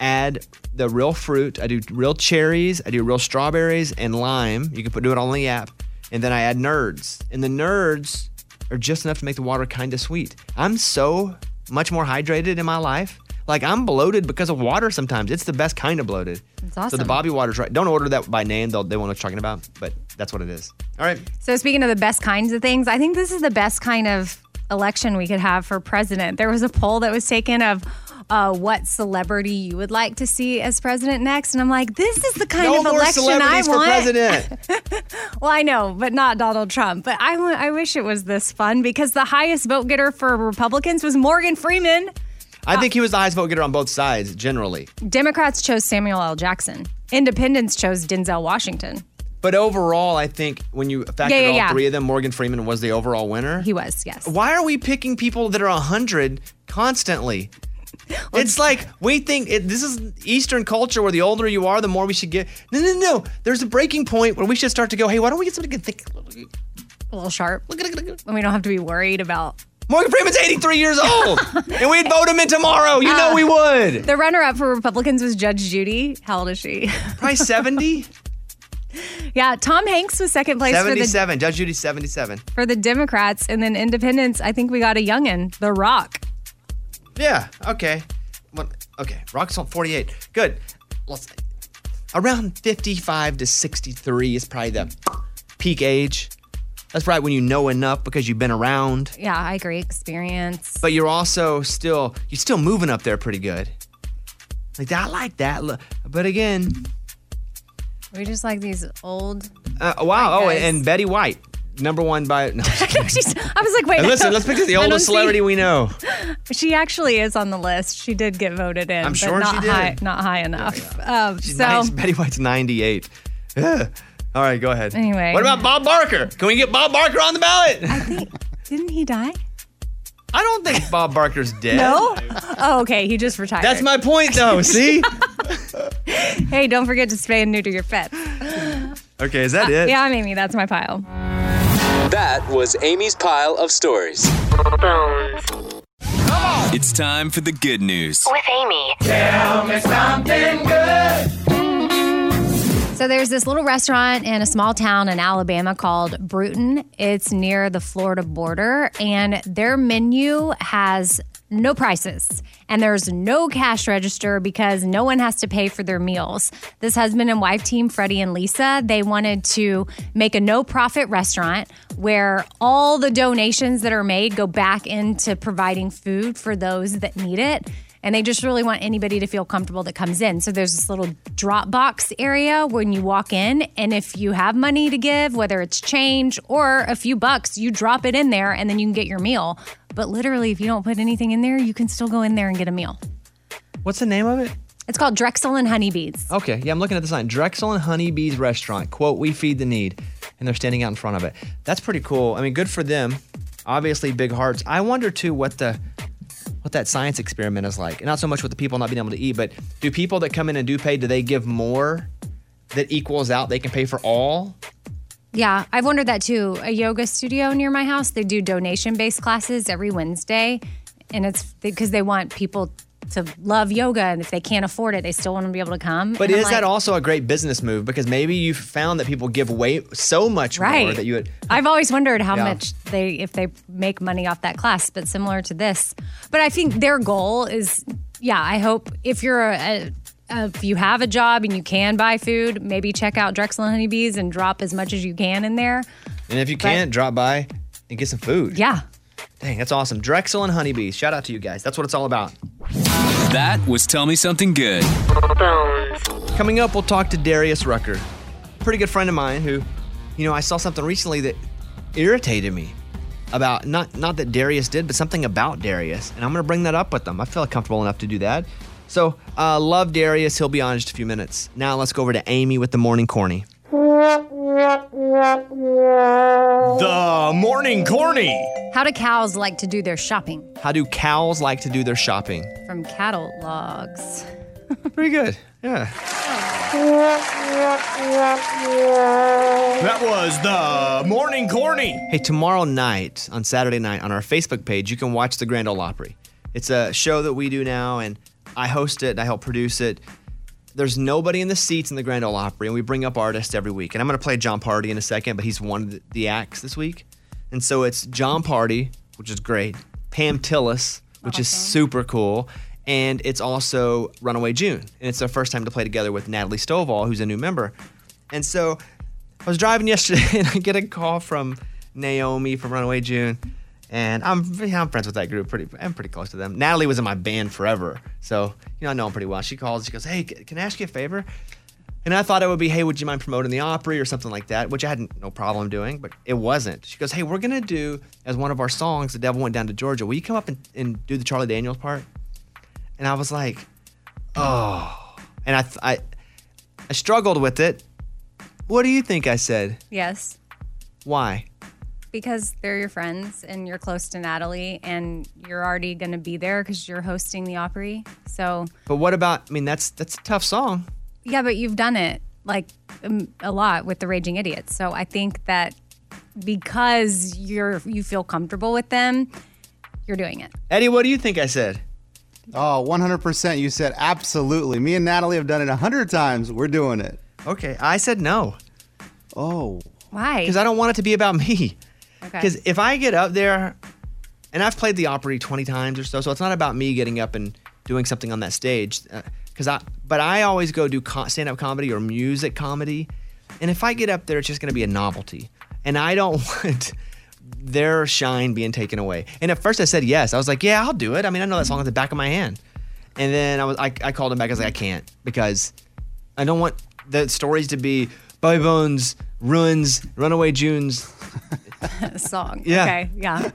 Add the real fruit. I do real cherries. I do real strawberries and lime. You can put do it on the app. And then I add nerds. And the nerds are just enough to make the water kind of sweet. I'm so much more hydrated in my life. Like, I'm bloated because of water sometimes. It's the best kind of bloated. That's awesome. So the Bobby Water's right. Don't order that by name. They'll, they won't know what you're talking about. But that's what it is. All right. So speaking of the best kinds of things, I think this is the best kind of election we could have for president. There was a poll that was taken of... Uh, what celebrity you would like to see as president next. And I'm like, this is the kind no of election I want. No more celebrities for president. Well, I know, but not Donald Trump. But I, I wish it was this fun because the highest vote getter for Republicans was Morgan Freeman. I uh, think he was the highest vote getter on both sides, generally. Democrats chose Samuel L. Jackson. Independents chose Denzel Washington. But overall, I think when you factor yeah, yeah, all yeah. three of them, Morgan Freeman was the overall winner. He was, yes. Why are we picking people that are one hundred constantly? It's like we think it, this is Eastern culture where the older you are, the more we should get. No, no, no. There's a breaking point where we should start to go, hey, why don't we get somebody to think a little sharp? Look at it. And we don't have to be worried about. Morgan Freeman's eighty-three years old, and we'd vote him in tomorrow. You know uh, we would. The runner-up for Republicans was Judge Judy. How old is she? Probably seventy. Yeah, Tom Hanks was second place. seventy-seven. For the, Judge Judy's seventy-seven. For the Democrats, and then independents, I think we got a youngin', The Rock. Yeah, okay. Well, okay, Rock's on forty-eight. Good. Around fifty-five to sixty-three is probably the peak age. That's probably when you know enough because you've been around. Yeah, I agree. Experience. But you're also still, you're still moving up there pretty good. Like, I like that. But again. We just like these old. Uh, wow. Oh, and Betty White. Number one by... No, She's, I was like, wait. And listen, no, let's pick the oldest celebrity we know. She actually is on the list. She did get voted in. I'm sure but not she did. High, not high enough. Yeah, yeah. Um, She's so. ninety, Betty White's ninety-eight. Ugh. All right, go ahead. Anyway. What about Bob Barker? Can we get Bob Barker on the ballot? I think... Didn't he die? I don't think Bob Barker's dead. No? Oh, okay. He just retired. That's my point, though. See? Hey, don't forget to spay and neuter your pets. Okay, is that uh, it? Yeah, I'm Amy. That's my pile. That was Amy's pile of stories. It's time for the good news. With Amy. Tell me something good. So there's this little restaurant in a small town in Alabama called Bruton. It's near the Florida border, and their menu has no prices. And there's no cash register because no one has to pay for their meals. This husband and wife team, Freddie and Lisa, they wanted to make a no-profit restaurant where all the donations that are made go back into providing food for those that need it. And they just really want anybody to feel comfortable that comes in. So there's this little drop box area when you walk in. And if you have money to give, whether it's change or a few bucks, you drop it in there and then you can get your meal. But literally, if you don't put anything in there, you can still go in there and get a meal. What's the name of it? It's called Drexel and Honeybees. Okay. Yeah, I'm looking at the sign. Drexel and Honeybees Restaurant. Quote, we feed the need. And they're standing out in front of it. That's pretty cool. I mean, good for them. Obviously, big hearts. I wonder, too, what the... what that science experiment is like. And not so much with the people not being able to eat, but do people that come in and do pay, do they give more that equals out? They can pay for all? Yeah, I've wondered that too. A yoga studio near my house, they do donation-based classes every Wednesday. And it's because they want people to love yoga. And if they can't afford it, they still want to be able to come. But and is like, that also a great business move? Because maybe you've found that people give way so much right. more that you would. I've always wondered how yeah. much they, if they make money off that class, but similar to this. But I think their goal is, yeah, I hope if you're a, a Uh, if you have a job and you can buy food, maybe check out Drexel and Honeybees and drop as much as you can in there. And if you can't, drop by and get some food. Yeah. Dang, that's awesome. Drexel and Honeybees. Shout out to you guys. That's what it's all about. That was Tell Me Something Good. Coming up, we'll talk to Darius Rucker, a pretty good friend of mine who, you know, I saw something recently that irritated me about, not, not that Darius did, but something about Darius. And I'm going to bring that up with them. I feel comfortable enough to do that. So, uh, love Darius. He'll be on in just a few minutes. Now let's go over to Amy with the Morning Corny. The Morning Corny. How do cows like to do their shopping? How do cows like to do their shopping? From catalogs. Pretty good. Yeah. That was the Morning Corny. Hey, tomorrow night, on Saturday night, on our Facebook page, you can watch the Grand Ole Opry. It's a show that we do now, and I host it. I help produce it. There's nobody in the seats in the Grand Ole Opry, and we bring up artists every week. And I'm going to play John Party in a second, but he's one of the acts this week. And so it's John Party, which is great, Pam Tillis, which awesome. Is super cool, and it's also Runaway June. And it's their first time to play together with Natalie Stovall, who's a new member. And so I was driving yesterday, and I get a call from Naomi from Runaway June. And I'm I'm friends with that group. Pretty I'm pretty close to them. Natalie was in my band forever, so you know I know them pretty well. She calls. She goes, "Hey, can I ask you a favor?" And I thought it would be, "Hey, would you mind promoting the Opry or something like that?" Which I had no problem doing, but it wasn't. She goes, "Hey, we're gonna do as one of our songs, 'The Devil Went Down to Georgia.' Will you come up and, and do the Charlie Daniels part?" And I was like, "Oh," and I I I struggled with it. What do you think I said? Yes. Why? Because they're your friends and you're close to Natalie and you're already going to be there because you're hosting the Opry. So, but what about, I mean, that's that's a tough song. Yeah, but you've done it like um, a lot with the Raging Idiots. So I think that because you're you feel comfortable with them, you're doing it. Eddie, what do you think I said? Oh, one hundred percent. You said absolutely. Me and Natalie have done it one hundred times. We're doing it. Okay. I said no. Oh. Why? Because I don't want it to be about me. Because okay. If I get up there, and I've played the Opry twenty times or so, so it's not about me getting up and doing something on that stage. Because uh, I, but I always go do co- stand-up comedy or music comedy, and if I get up there, it's just going to be a novelty, and I don't want their shine being taken away. And at first I said yes. I was like, yeah, I'll do it. I mean, I know that song at the back of my hand. And then I was, I, I called him back. I was like, I can't because I don't want the stories to be Bobby Bones ruins Runaway June's song. Yeah. Okay. Yeah.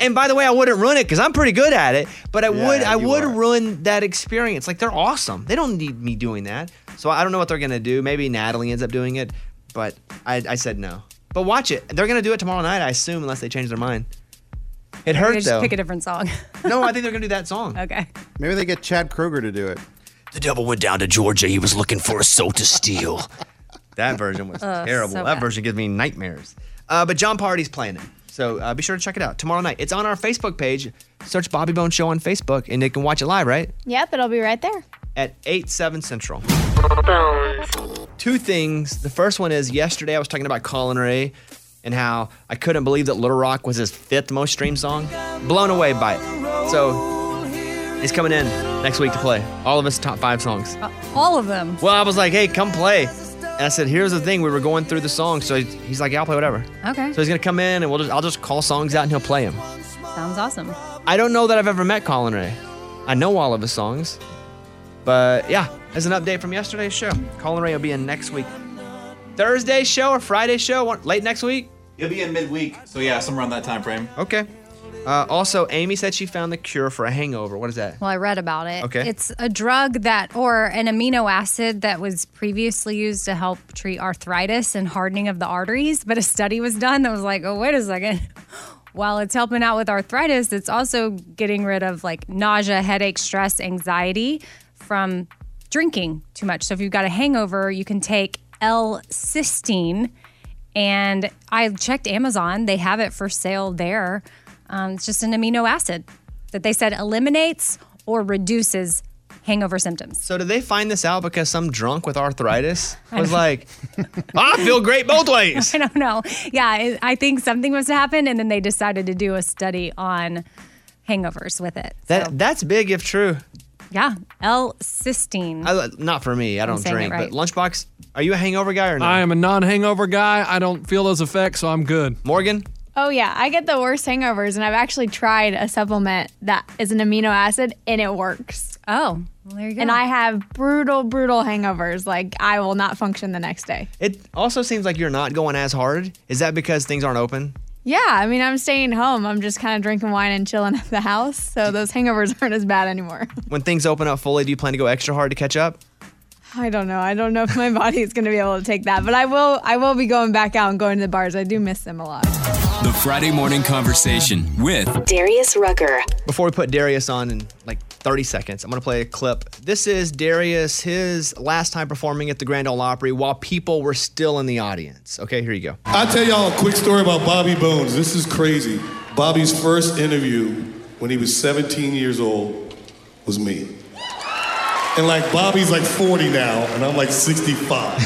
And by the way, I wouldn't ruin it because I'm pretty good at it, but I yeah, would I would are. ruin that experience. Like, they're awesome. They don't need me doing that. So I don't know what they're going to do. Maybe Natalie ends up doing it, but I, I said no. But watch it. They're going to do it tomorrow night, I assume, unless they change their mind. It hurts, though. Maybe they just pick a different song. No, I think they're going to do that song. Okay. Maybe they get Chad Kroeger to do it. The devil went down to Georgia. He was looking for a soul to steal. That version was uh, terrible. So that bad. version gives me nightmares. Uh, but John Party's playing it. So uh, be sure to check it out tomorrow night. It's on our Facebook page. Search Bobby Bones Show on Facebook, and you can watch it live, right? Yep, it'll be right there. At eight, seven Central. Two things. The first one is yesterday I was talking about Colin Ray and how I couldn't believe that Little Rock was his fifth most streamed song. Blown away by it. So he's coming in next week to play all of his top five songs. Uh, all of them? Well, I was like, hey, come play. And I said, here's the thing. We were going through the song, so he's like, yeah, I'll play whatever. Okay. So he's going to come in, and we'll just I'll just call songs out, and he'll play them. Sounds awesome. I don't know that I've ever met Colin Ray. I know all of his songs. But, yeah, as an update from yesterday's show, Colin Ray will be in next week. Thursday's show or Friday's show? Late next week? He'll be in midweek. So, yeah, somewhere around that time frame. Okay. Uh, also, Amy said she found the cure for a hangover. What is that? Well, I read about it. Okay. It's a drug that, or an amino acid that was previously used to help treat arthritis and hardening of the arteries. But a study was done that was like, oh, wait a second. While it's helping out with arthritis, it's also getting rid of like nausea, headache, stress, anxiety from drinking too much. So if you've got a hangover, you can take L-cysteine. And I checked Amazon. They have it for sale there. Um, it's just an amino acid that they said eliminates or reduces hangover symptoms. So did they find this out because some drunk with arthritis was like, I feel great both ways? I don't know. Yeah, I think something must have happened, and then they decided to do a study on hangovers with it. That so. That's big if true. Yeah, L-cysteine. I, not for me. I don't drink. Right. But Lunchbox, are you a hangover guy or not? I am a non-hangover guy. I don't feel those effects, so I'm good. Morgan? Oh, yeah. I get the worst hangovers, and I've actually tried a supplement that is an amino acid, and it works. Oh, well, there you go. And I have brutal, brutal hangovers. Like, I will not function the next day. It also seems like you're not going as hard. Is that because things aren't open? Yeah, I mean, I'm staying home. I'm just kind of drinking wine and chilling at the house, so those hangovers aren't as bad anymore. When things open up fully, do you plan to go extra hard to catch up? I don't know. I don't know if my body is going to be able to take that, but I will I will be going back out and going to the bars. I do miss them a lot. The Friday Morning Conversation with Darius Rucker. Before we put Darius on in like thirty seconds, I'm going to play a clip. This is Darius, his last time performing at the Grand Ole Opry while people were still in the audience. Okay, here you go. I'll tell y'all a quick story about Bobby Bones. This is crazy. Bobby's first interview when he was seventeen years old was me. And like Bobby's like forty now, and I'm like sixty-five.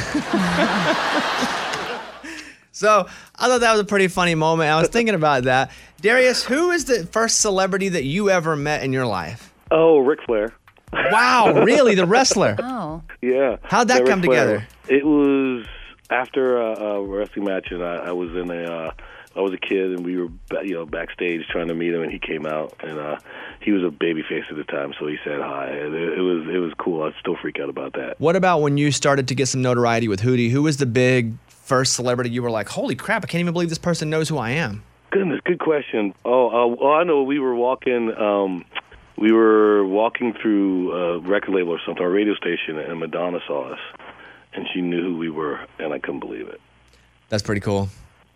So I thought that was a pretty funny moment. I was thinking about that. Darius, who is the first celebrity that you ever met in your life? Oh, Ric Flair. Wow, really? The wrestler? Oh. Yeah. How'd that yeah, come together? It was after a, a wrestling match, and I, I was in a, uh, I was a kid, and we were, you know, backstage trying to meet him, and he came out, and uh, he was a babyface at the time, so he said hi. It, it was it was cool. I still freak out about that. What about when you started to get some notoriety with Hootie? Who was the big first celebrity you were like, holy crap, I can't even believe this person knows who I am? Goodness, good question. Oh, uh, well, I know we were walking, um, we were walking through a record label or something, a radio station, and Madonna saw us, and she knew who we were, and I couldn't believe it. That's pretty cool.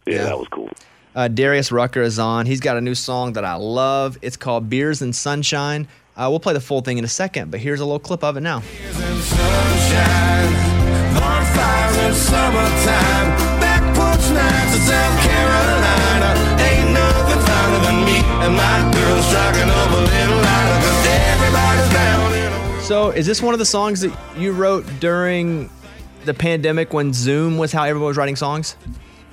Yeah, yeah. That was cool. Uh, Darius Rucker is on. He's got a new song that I love. It's called Beers and Sunshine. Uh, we'll play the full thing in a second, but here's a little clip of it now. Beers and sunshine, bonfires in summertime, back porch nights in South Carolina. Ain't nothing finer than me and my girls talking over little lighter, 'cause everybody's down in a world. So is this one of the songs that you wrote during the pandemic when Zoom was how everyone was writing songs?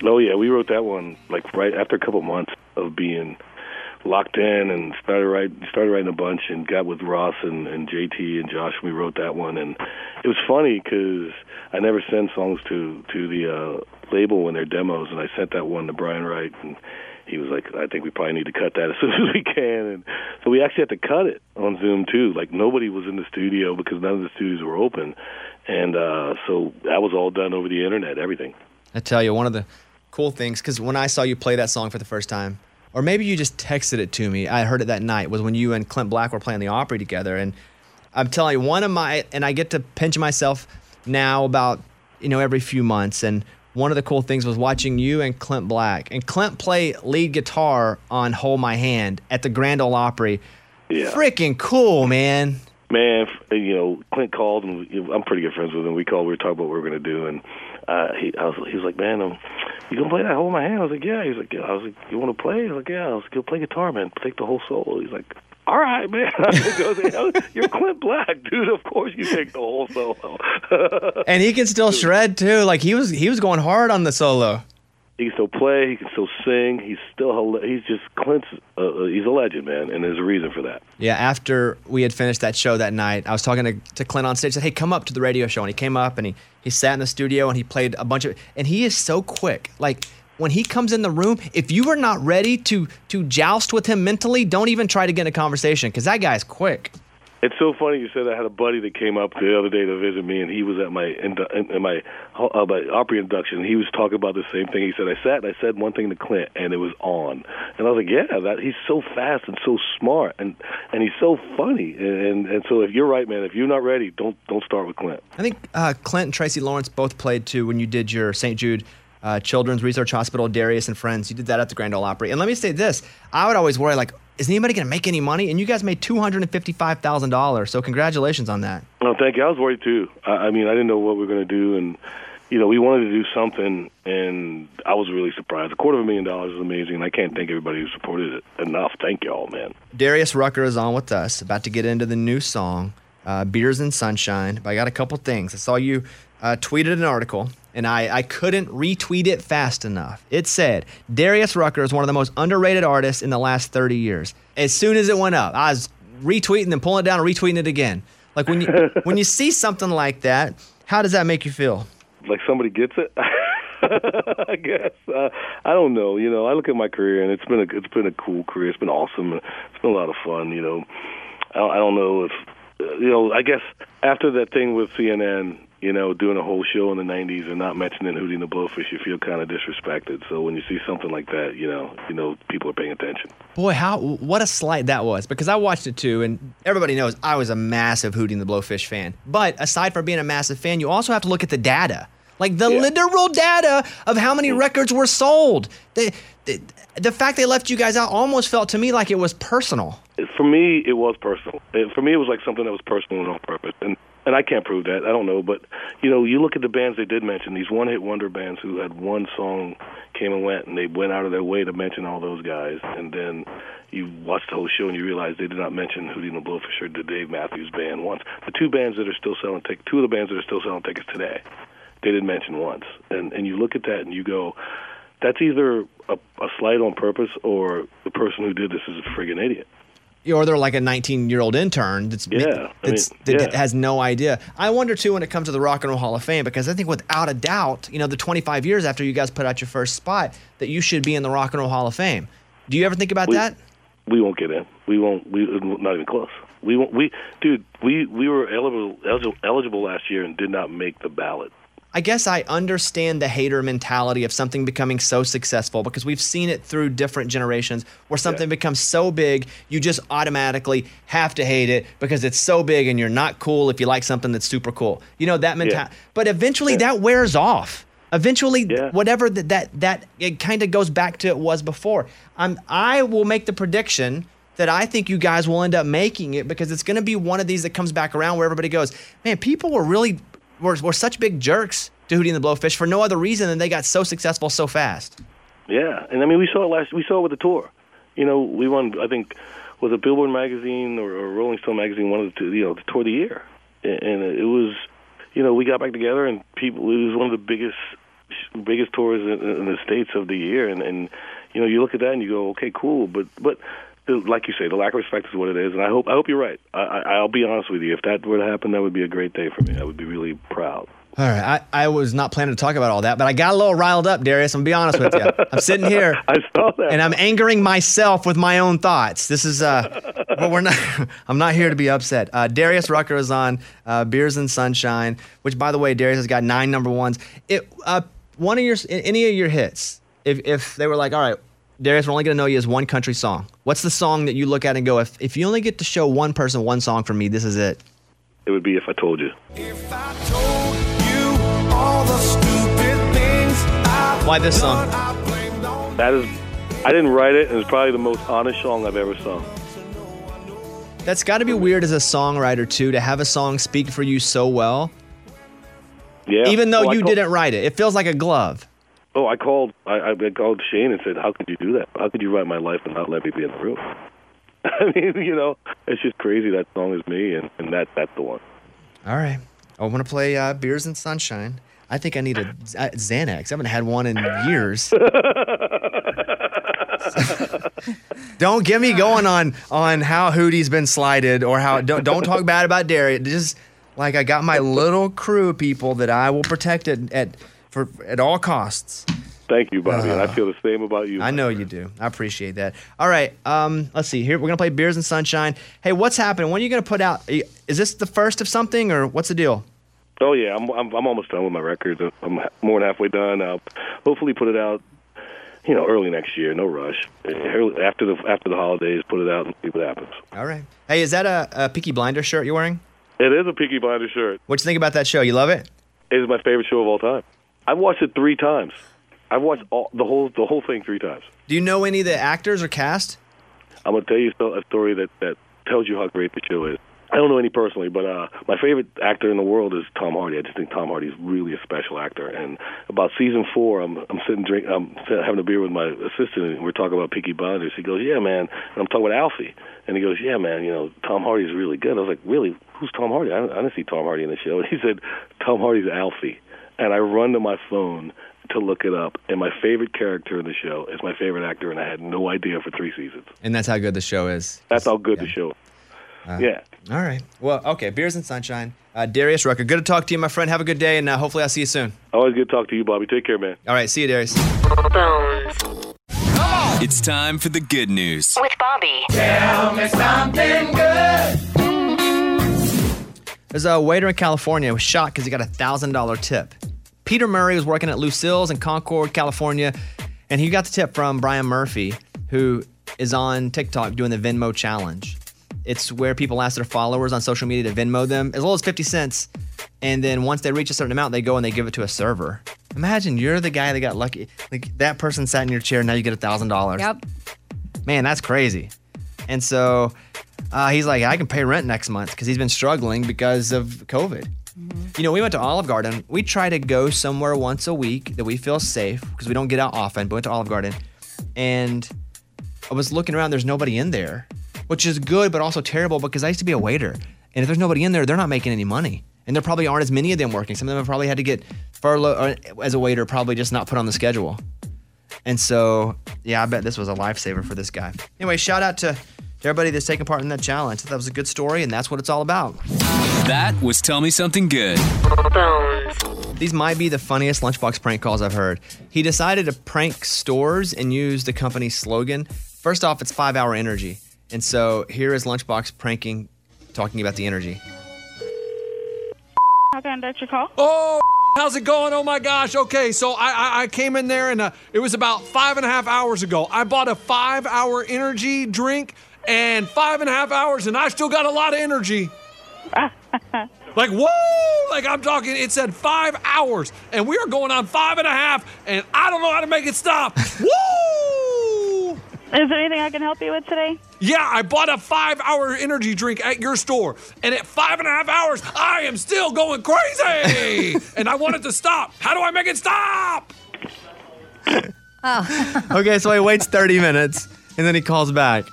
Oh, yeah, we wrote that one like right after a couple months of being locked in, and started write, started writing a bunch, and got with Ross and, and J T and Josh, and we wrote that one. And it was funny because I never send songs to, to the uh, label when they're demos, and I sent that one to Brian Wright, and he was like, I think we probably need to cut that as soon as we can. And so we actually had to cut it on Zoom, too. Like, nobody was in the studio because none of the studios were open. And uh, so that was all done over the internet, everything. I tell you, one of the cool things, because when I saw you play that song for the first time, or maybe you just texted it to me, I heard it that night, was when you and Clint Black were playing the Opry together. And I'm telling you, one of my, and I get to pinch myself now about, you know, every few months. And one of the cool things was watching you and Clint Black. And Clint play lead guitar on Hold My Hand at the Grand Ole Opry. Yeah. Freaking cool, man. Man, you know, Clint called, and I'm pretty good friends with him. We called, we were talking about what we were going to do, and uh, he, I was, he was like, man, um, you going to play that Hold My Hand? I was like, yeah. He was like, yeah. I was like, you want to play? I was like, yeah. I was like, go play guitar, man. Take the whole solo. He's like, all right, man. I was like, I was, you're Clint Black, dude. Of course you take the whole solo. And he can still shred, too. Like, he was he was going hard on the solo. He can still play. He can still sing. He's still, he's just, Clint's, uh, he's a legend, man, and there's a reason for that. Yeah, after we had finished that show that night, I was talking to, to Clint on stage. I said, hey, come up to the radio show. And he came up, and he, he sat in the studio, and he played a bunch of, and he is so quick. Like, when he comes in the room, if you are not ready to to joust with him mentally, don't even try to get in a conversation, because that guy's quick. It's so funny you said. I had a buddy that came up the other day to visit me, and he was at my in, in my, uh, my Opry induction. He was talking about the same thing. He said, I sat and I said one thing to Clint, and it was on. And I was like, yeah, that, he's so fast and so smart, and, and he's so funny. And, and and so if you're right, man, if you're not ready, don't don't start with Clint. I think uh, Clint and Tracy Lawrence both played, too, when you did your Saint Jude uh, Children's Research Hospital, Darius and Friends. You did that at the Grand Ole Opry. And let me say this. I would always worry, like, is anybody going to make any money? And you guys made two hundred fifty-five thousand dollars, so congratulations on that. Oh, thank you. I was worried, too. I, I mean, I didn't know what we were going to do, and, you know, we wanted to do something, and I was really surprised. A quarter of a million dollars is amazing, and I can't thank everybody who supported it enough. Thank you all, man. Darius Rucker is on with us, about to get into the new song, uh, Beers and Sunshine. But I got a couple things. I saw you uh, tweeted an article, and I, I couldn't retweet it fast enough. It said, Darius Rucker is one of the most underrated artists in the last thirty years. As soon as it went up, I was retweeting and pulling it down and retweeting it again. Like when you when you see something like that, how does that make you feel? Like somebody gets it. I guess uh, I don't know. You know, I look at my career, and it's been a it's been a cool career. It's been awesome. It's been a lot of fun. You know, I don't, I don't know if you know. I guess after that thing with C N N, you know, doing a whole show in the nineties and not mentioning Hootie and the Blowfish, you feel kind of disrespected. So when you see something like that, you know, you know, people are paying attention. Boy, how what a slight that was, because I watched it too, and everybody knows I was a massive Hootie and the Blowfish fan. But aside from being a massive fan, you also have to look at the data. Like the yeah. literal data of how many records were sold. The, the, the fact they left you guys out almost felt to me like it was personal. For me, it was personal. For me, it was like something that was personal and on purpose. And and I can't prove that. I don't know. But, you know, you look at the bands they did mention, these one-hit wonder bands who had one song came and went, and they went out of their way to mention all those guys. And then you watch the whole show and you realize they did not mention Hootie and the Blowfish or the Dave Matthews Band once. The two bands that are still selling tickets, two of the bands that are still selling tickets today, they didn't mention once. And and you look at that and you go, that's either a, a slight on purpose or the person who did this is a friggin' idiot. Or they're like a nineteen-year-old intern that's, yeah, that's, I mean, yeah. that has no idea. I wonder, too, when it comes to the Rock and Roll Hall of Fame, because I think without a doubt, you know, the twenty-five years after you guys put out your first spot, that you should be in the Rock and Roll Hall of Fame. Do you ever think about we, that? We won't get in. We won't. We not even close. We won't. We dude. We, we were eligible eligible last year and did not make the ballot. I guess I understand the hater mentality of something becoming so successful, because we've seen it through different generations where something yeah. becomes so big, you just automatically have to hate it because it's so big and you're not cool if you like something that's super cool. You know, that mentality. Yeah. But eventually yeah. that wears off. Eventually, yeah. whatever that, that, that it kind of goes back to it was before. I'm, I will make the prediction that I think you guys will end up making it, because it's going to be one of these that comes back around where everybody goes, man, people were really... We're, we're such big jerks to Hootie and the Blowfish for no other reason than they got so successful so fast. Yeah, and I mean, we saw it last. We saw it with the tour. You know, we won. I think was it Billboard magazine or, or Rolling Stone magazine one of the two, you know, the tour of the year, and it was, you know, we got back together and people. It was one of the biggest biggest tours in, in the States of the year, and, and you know, you look at that and you go, okay, cool, but but. Like you say, the lack of respect is what it is, and I hope I hope you're right. I, I, I'll be honest with you. If that were to happen, that would be a great day for me. I would be really proud. All right. I, I was not planning to talk about all that, but I got a little riled up, Darius. I'm going to be honest with you. I'm sitting here. I saw that. And I'm angering myself with my own thoughts. This is, uh, but we're not, I'm not here to be upset. Uh, Darius Rucker is on uh, Beers and Sunshine, which, by the way, Darius has got nine number ones. It uh, one of your Any of your hits, if if they were like, all right, Darius, we're only going to know you as one country song. What's the song that you look at and go, if if you only get to show one person one song from me, this is it? It would be If I Told You. If I told you all the stupid things I've Why this song? Done, that is, I didn't write it, and it's probably the most honest song I've ever sung. That's got to be weird as a songwriter, too, to have a song speak for you so well. Yeah. Even though well, you told- didn't write it. It feels like a glove. Oh, I called. I, I called Shane and said, "How could you do that? How could you write my life and not let me be in the room?" I mean, you know, it's just crazy. That song is me, and, and that that's the one. All right, I want to play uh, Beers and Sunshine. I think I need a uh, Xanax. I haven't had one in years. Don't get me going on on how Hootie's been slighted or how don't don't talk bad about Darius. Just like I got my little crew of people that I will protect at. at For at all costs. Thank you, Bobby. Uh, and I feel the same about you. I know you do. I appreciate that. All right. Um, let's see. Here we're gonna play Beers and Sunshine. Hey, what's happening? When are you gonna put out? Is this the first of something, or what's the deal? Oh yeah, I'm I'm, I'm almost done with my records. I'm more than halfway done. I'll hopefully put it out, you know, early next year. No rush. After the after the holidays, put it out and see what happens. All right. Hey, is that a, a Peaky Blinder shirt you're wearing? It is a Peaky Blinder shirt. What you think about that show? You love it? It is my favorite show of all time. I've watched it three times. I've watched all, the whole the whole thing three times. Do you know any of the actors or cast? I'm going to tell you a story that, that tells you how great the show is. I don't know any personally, but uh, my favorite actor in the world is Tom Hardy. I just think Tom Hardy is really a special actor. And about season four, I'm I'm sitting drink, I'm sitting, having a beer with my assistant, and we're talking about Peaky Blinders. He goes, "Yeah, man." And I'm talking about Alfie, and he goes, "Yeah, man. You know, Tom Hardy's really good." I was like, "Really? Who's Tom Hardy? I, I didn't see Tom Hardy in the show." And he said, "Tom Hardy's Alfie." And I run to my phone to look it up. And my favorite character in the show is my favorite actor, and I had no idea for three seasons. And that's how good the show is. That's how good yeah. the show is. Uh, yeah. All right. Well, okay. Beers and Sunshine. Uh, Darius Rucker. Good to talk to you, my friend. Have a good day, and uh, hopefully I'll see you soon. Always good to talk to you, Bobby. Take care, man. All right. See you, Darius. It's time for the good news. With Bobby. Tell me something good. There's a waiter in California who was shot because he got a one thousand dollars tip. Peter Murray was working at Lucille's in Concord, California, and he got the tip from Brian Murphy, who is on TikTok doing the Venmo challenge. It's where people ask their followers on social media to Venmo them as little as fifty cents. And then once they reach a certain amount, they go and they give it to a server. Imagine you're the guy that got lucky. Like that person sat in your chair, now you get one thousand dollars. Yep. Man, that's crazy. And so uh, he's like, I can pay rent next month because he's been struggling because of COVID. Mm-hmm. You know, we went to Olive Garden. We try to go somewhere once a week that we feel safe because we don't get out often, but we went to Olive Garden. And I was looking around, there's nobody in there. Which is good, but also terrible because I used to be a waiter. And if there's nobody in there, they're not making any money. And there probably aren't as many of them working. Some of them have probably had to get furloughed or, as a waiter, probably just not put on the schedule. And so, yeah, I bet this was a lifesaver for this guy. Anyway, shout out to everybody that's taking part in that challenge. That was a good story, and that's what it's all about. That was Tell Me Something Good. These might be the funniest Lunchbox prank calls I've heard. He decided to prank stores and use the company's slogan. First off, it's five-hour energy. And so here is Lunchbox pranking, talking about the energy. How can I direct your call? Oh, how's it going? Oh, my gosh. Okay, so I I, I came in there, and uh, it was about five and a half hours ago. I bought a five-hour energy drink, and five and a half hours, and I still got a lot of energy. Like, whoa! Like, I'm talking, it said five hours, and we are going on five and a half, and I don't know how to make it stop. Woo! Is there anything I can help you with today? Yeah, I bought a five-hour energy drink at your store, and at five and a half hours, I am still going crazy, and I want it to stop. How do I make it stop? Oh. Okay, so he waits thirty minutes, and then he calls back.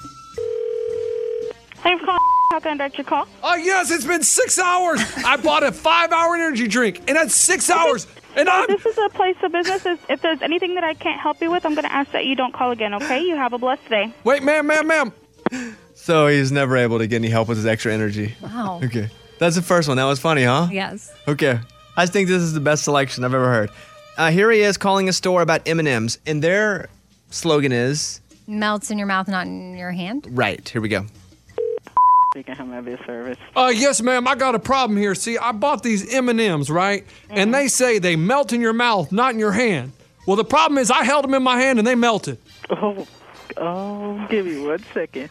Hey, how can I direct your call? Oh, yes, it's been six hours. I bought a five-hour energy drink, and that's six hours. And so this is a place of business. If there's anything that I can't help you with, I'm going to ask that you don't call again, okay? You have a blessed day. Wait, ma'am, ma'am, ma'am. So he's never able to get any help with his extra energy. Wow. Okay. That's the first one. That was funny, huh? Yes. Okay. I think this is the best selection I've ever heard. Uh, here he is calling a store about M and M's, and their slogan is... Melts in your mouth, not in your hand. Right. Here we go. You can have my best service. Uh, yes, ma'am. I got a problem here. See, I bought these M and M's, right? Mm-hmm. And they say they melt in your mouth, not in your hand. Well, the problem is I held them in my hand and they melted. Oh, oh, give me one second.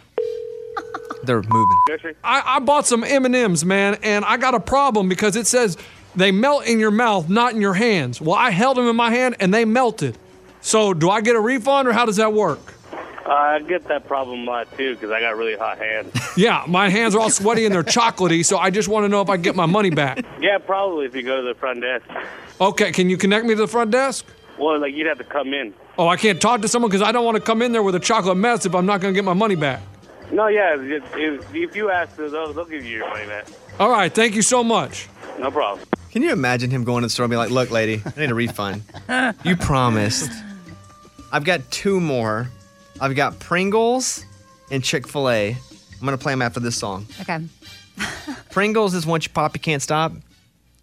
They're moving. I, I bought some M and M's, man, and I got a problem because it says they melt in your mouth, not in your hands. Well, I held them in my hand and they melted. So do I get a refund or how does that work? Uh, I get that problem a lot, too, because I got really hot hands. Yeah, my hands are all sweaty and they're chocolatey, so I just want to know if I get my money back. Yeah, probably if you go to the front desk. Okay, can you connect me to the front desk? Well, like, you'd have to come in. Oh, I can't talk to someone because I don't want to come in there with a chocolate mess if I'm not going to get my money back. No, yeah, it, it, if you ask them, they'll, they'll give you your money back. All right, thank you so much. No problem. Can you imagine him going to the store and be like, look, lady, I need a refund. You promised. I've got two more. I've got Pringles and Chick-fil-A. I'm going to play them after this song. Okay. Pringles is once you pop, you can't stop.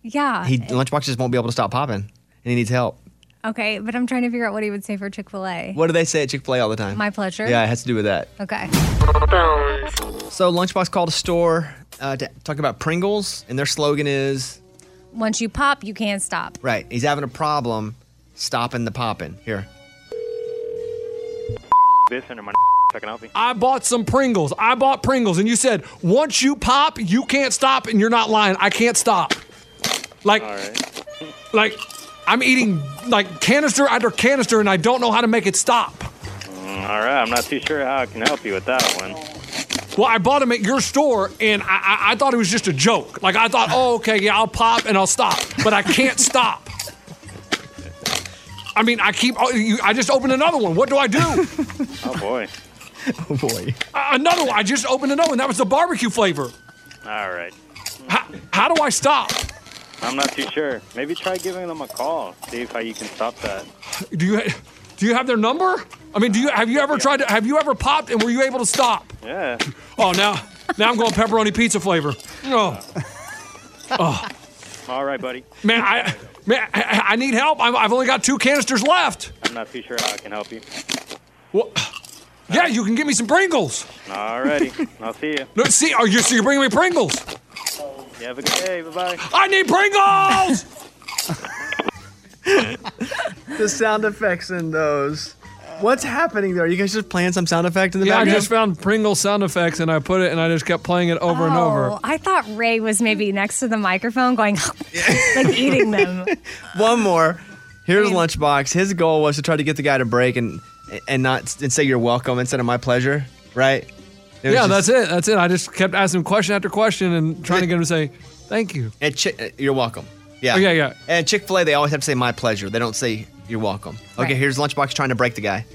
Yeah. He, Lunchbox just won't be able to stop popping, and he needs help. Okay, but I'm trying to figure out what he would say for Chick-fil-A. What do they say at Chick-fil-A all the time? My pleasure. Yeah, it has to do with that. Okay. So Lunchbox called a store uh, to talk about Pringles, and their slogan is... Once you pop, you can't stop. Right. He's having a problem stopping the popping. Here. I bought some Pringles. I bought Pringles, and you said, once you pop, you can't stop, and you're not lying. I can't stop. Like, right. like I'm eating, like, canister after canister, and I don't know how to make it stop. Mm, all right. I'm not too sure how I can help you with that one. Well, I bought them at your store, and I, I, I thought it was just a joke. Like, I thought, oh, okay, yeah, I'll pop, and I'll stop, but I can't stop. I mean, I keep, oh, you, I just opened another one. What do I do? Oh, boy. Oh, boy. Uh, another one. I just opened another one. That was the barbecue flavor. All right. How, how do I stop? I'm not too sure. Maybe try giving them a call. See if how you can stop that. Do you do you have their number? I mean, do you have you ever yeah. tried to, have you ever popped and were you able to stop? Yeah. Oh, now, Now I'm going pepperoni pizza flavor. Oh. Oh. All right, buddy. Man, I man, I, I need help. I've, I've only got two canisters left. I'm not too sure how I can help you. Well, yeah, you can give me some Pringles. All righty. I'll see you. No, see, oh, you're, so you're bringing me Pringles. You have a good day. Bye-bye. I need Pringles! The sound effects in those. What's happening there? Are you guys just playing some sound effect in the yeah, background? Yeah, I just found Pringle sound effects, and I put it, and I just kept playing it over oh, and over. I thought Ray was maybe next to the microphone going, like eating them. One more. Here's I mean, Lunchbox. His goal was to try to get the guy to break and and not and say you're welcome instead of my pleasure, right? Yeah, just, that's it. That's it. I just kept asking question after question and trying it, to get him to say, thank you. And chi- You're welcome. Yeah. Oh, yeah, yeah. And Chick-fil-A, they always have to say my pleasure. They don't say you're welcome. Okay, right. Here's Lunchbox trying to break the guy.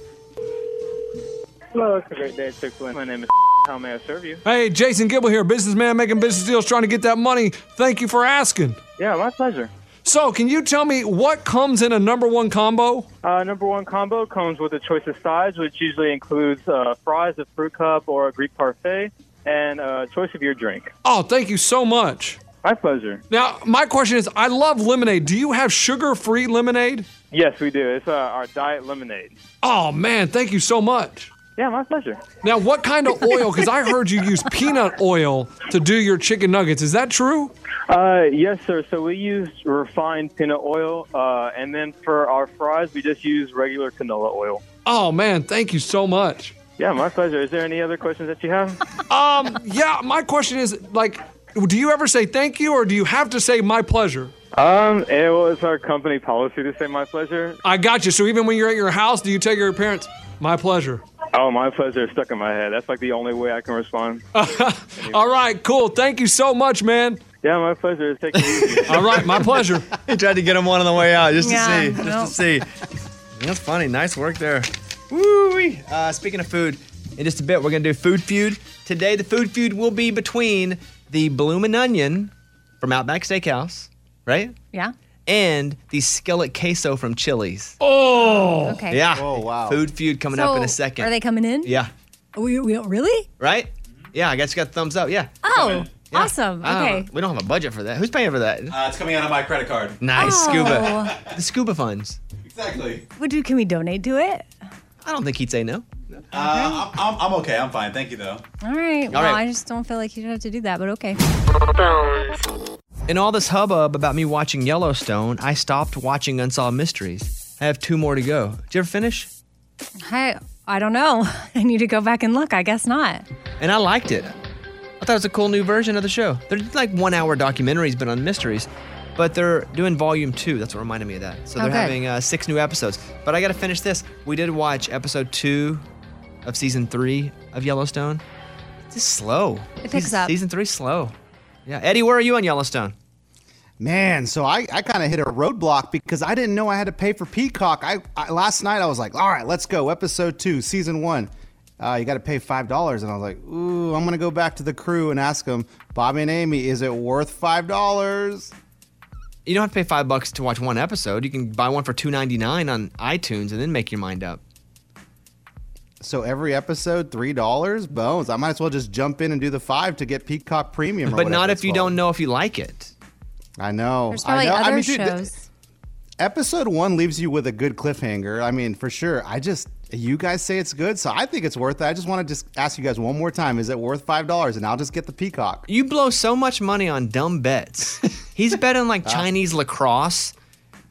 Hello, it's a great day at Chick-fil-A. My name is How may I serve you? Hey, Jason Gibble here, businessman making business deals, trying to get that money. Thank you for asking. Yeah, my pleasure. So, can you tell me what comes in a number one combo? Uh, number one combo comes with a choice of sides, which usually includes uh, fries, a fruit cup, or a Greek parfait, and a choice of your drink. Oh, thank you so much. My pleasure. Now, my question is, I love lemonade. Do you have sugar-free lemonade? Yes, we do. It's uh, our diet lemonade. Oh, man, thank you so much. Yeah, my pleasure. Now, what kind of oil? Because I heard you use peanut oil to do your chicken nuggets. Is that true? Uh, yes, sir. So we use refined peanut oil, uh, and then for our fries, we just use regular canola oil. Oh, man, thank you so much. Yeah, my pleasure. Is there any other questions that you have? Um, yeah, my question is, like, do you ever say thank you, or do you have to say my pleasure? Um, it was our company policy to say my pleasure. I got you. So even when you're at your house, do you tell your parents, my pleasure? Oh, my pleasure is stuck in my head. That's like the only way I can respond. All right, cool. Thank you so much, man. Yeah, my pleasure. Take it easy. All right, my pleasure. He tried to get him one on the way out just yeah, to see. Just no. to see. That's funny. Nice work there. Woo-wee. Uh, speaking of food, in just a bit, we're going to do Food Feud. Today, the Food Feud will be between the Bloomin' Onion from Outback Steakhouse, right? Yeah. And the skillet queso from Chili's. Oh! Okay. Yeah. Oh, wow. Food Feud coming so, up in a second. Are they coming in? Yeah. We, we don't, really? Right? Yeah, I guess you got the thumbs up. Yeah. Oh, yeah. Awesome. Okay. We don't have a budget for that. Who's paying for that? Uh, it's coming out of my credit card. Nice. Oh. Scuba. The scuba funds. Exactly. What do, can we donate to it? I don't think he'd say no. Okay. Uh, I'm, I'm okay. I'm fine. Thank you, though. All right. Well, all right. I just don't feel like you don't have to do that, but okay. In all this hubbub about me watching Yellowstone, I stopped watching Unsolved Mysteries. I have two more to go. Did you ever finish? I, I don't know. I need to go back and look. I guess not. And I liked it. I thought it was a cool new version of the show. They're like one-hour documentaries, but on mysteries. But they're doing volume two. That's what reminded me of that. So they're okay. having uh, six new episodes. But I got to finish this. We did watch episode two of season three of Yellowstone. It's just slow. It picks up. Season three's slow. Yeah, Eddie, where are you on Yellowstone? Man, so I, I kind of hit a roadblock because I didn't know I had to pay for Peacock. I, I last night I was like, all right, let's go. Episode two, season one. Uh, you got to pay five dollars. And I was like, ooh, I'm going to go back to the crew and ask them, Bobby and Amy, is it worth five dollars? You don't have to pay five bucks to watch one episode. You can buy one for two ninety-nine on iTunes and then make your mind up. So every episode, three dollars? Bones. I might as well just jump in and do the five to get Peacock Premium or whatever. But not if you don't know if you like it. I know. There's probably I know. other I mean, shows. Dude, the, episode one leaves you with a good cliffhanger. I mean, for sure. I just, you guys say it's good, so I think it's worth it. I just want to just ask you guys one more time. Is it worth five dollars? And I'll just get the Peacock. You blow so much money on dumb bets. He's betting like Chinese lacrosse.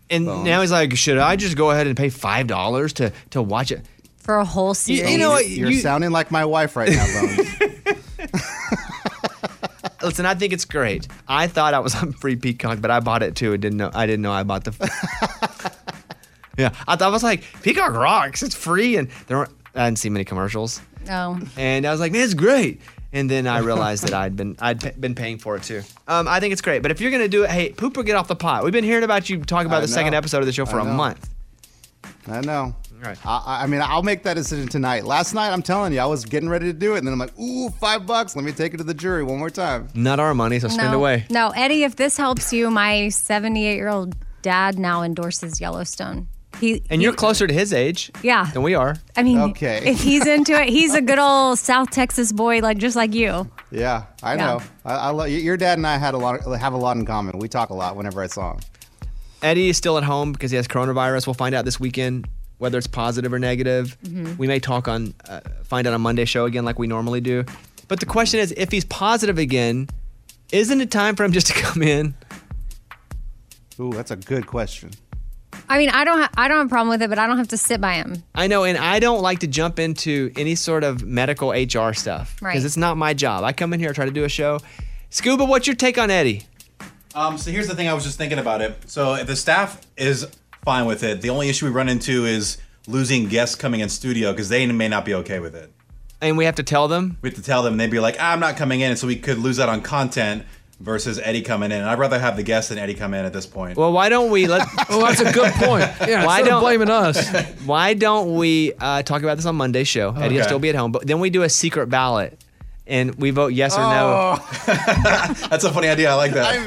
And Bones. Now he's like, should I just go ahead and pay five dollars to, to watch it? For a whole season. You know what? You're you, sounding like my wife right now, Bones. Listen, I think it's great. I thought I was on free Peacock, but I bought it too. I didn't know I didn't know I bought the... yeah. I, I was like, Peacock rocks. It's free. And there weren't, I didn't see many commercials. Oh. And I was like, man, it's great. And then I realized that I'd been I'd p- been paying for it too. Um, I think it's great. But if you're going to do it, hey, pooper, get off the pot. We've been hearing about you talking about I the know. second episode of the show for I a know. month. I know. Right. I, I mean, I'll make that decision tonight. Last night, I'm telling you, I was getting ready to do it. And then I'm like, ooh, five bucks. Let me take it to the jury one more time. Not our money, so spend no, away. No, Eddie, if this helps you, my seventy-eight-year-old dad now endorses Yellowstone. He, and he, you're closer to his age yeah. than we are. I mean, okay. if he's into it, he's a good old South Texas boy, like just like you. Yeah, I yeah. know. I, I lo- your dad and I had a lot of, have a lot in common. We talk a lot whenever I saw him. Eddie is still at home because he has coronavirus. We'll find out this weekend whether it's positive or negative. Mm-hmm. We may talk on, uh, find out on Monday's show again like we normally do. But the question is, if he's positive again, isn't it time for him just to come in? Ooh, that's a good question. I mean, I don't ha- I don't have a problem with it, but I don't have to sit by him. I know, and I don't like to jump into any sort of medical H R stuff. Right. Because it's not my job. I come in here, I try to do a show. Scuba, what's your take on Eddie? Um, so here's the thing. I was just thinking about it. So if the staff is fine with it, the only issue we run into is losing guests coming in studio because they may not be okay with it. And we have to tell them? We have to tell them. And they'd be like, ah, I'm not coming in. And so we could lose out on content. Versus Eddie coming in. And I'd rather have the guests than Eddie come in at this point. Well, why don't we... Let, well, that's a good point. Yeah, why instead don't, of blaming us. Why don't we uh, talk about this on Monday's show? Okay. Eddie will still be at home. But then we do a secret ballot. And we vote yes or oh. no. That's a funny idea. I like that. I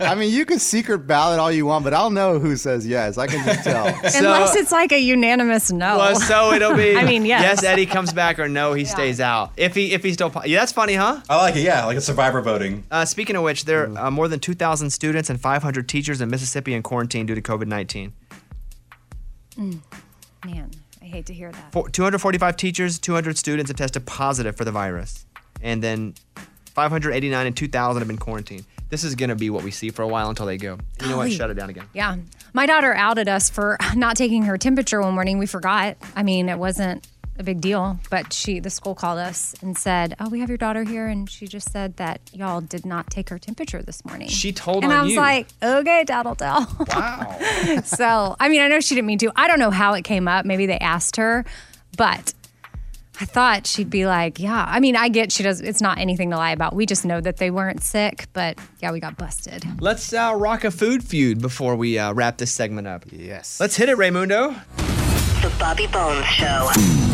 mean, I mean, you can secret ballot all you want, but I'll know who says yes. I can just tell. So, unless it's like a unanimous no. Well, so it'll be. I mean, yes. Yes, Eddie comes back, or no, he yeah. stays out. If he if he's still, yeah, that's funny, huh? I like it. Yeah, like a survivor voting. Uh, speaking of which, there are uh, more than two thousand students and five hundred teachers in Mississippi in quarantine due to COVID nineteen. Mm, man, I hate to hear that. For, two hundred forty-five teachers, two hundred students have tested positive for the virus. And then five hundred eighty-nine and two thousand have been quarantined. This is going to be what we see for a while until they go. You know what? Shut it down again. Yeah. My daughter outed us for not taking her temperature one morning. We forgot. I mean, it wasn't a big deal. But she, the school called us and said, oh, we have your daughter here. And she just said that y'all did not take her temperature this morning. She told on you. And I was you. like, okay, Daddle Dell. Wow. So, I mean, I know she didn't mean to. I don't know how it came up. Maybe they asked her. But... I thought she'd be like, yeah. I mean, I get she does. It's not anything to lie about. We just know that they weren't sick, but yeah, we got busted. Let's uh, rock a food feud before we uh, wrap this segment up. Yes. Let's hit it, Raimundo. The Bobby Bones Show.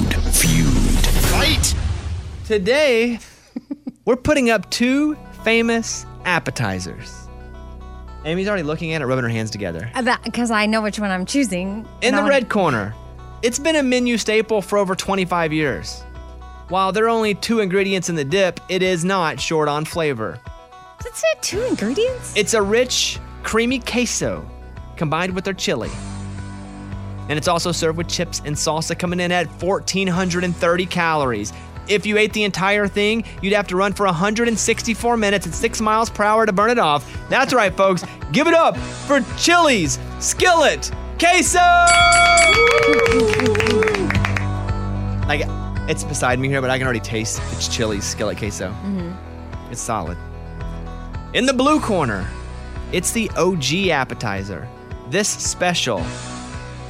Food feud. Right? Today, we're putting up two famous appetizers. Amy's already looking at it, rubbing her hands together. Because I know which one I'm choosing. In the wanna- red corner. It's been a menu staple for over twenty-five years. While there are only two ingredients in the dip, it is not short on flavor. That's it, two ingredients? It's a rich, creamy queso combined with their chili. And it's also served with chips and salsa, coming in at one thousand four hundred thirty calories. If you ate the entire thing, you'd have to run for one hundred sixty-four minutes at six miles per hour to burn it off. That's right, folks. Give it up for Chili's Skillet Queso! Like, it's beside me here, but I can already taste it's Chili's Skillet Queso. Mm-hmm. It's solid. In the blue corner, it's the O G appetizer. This special,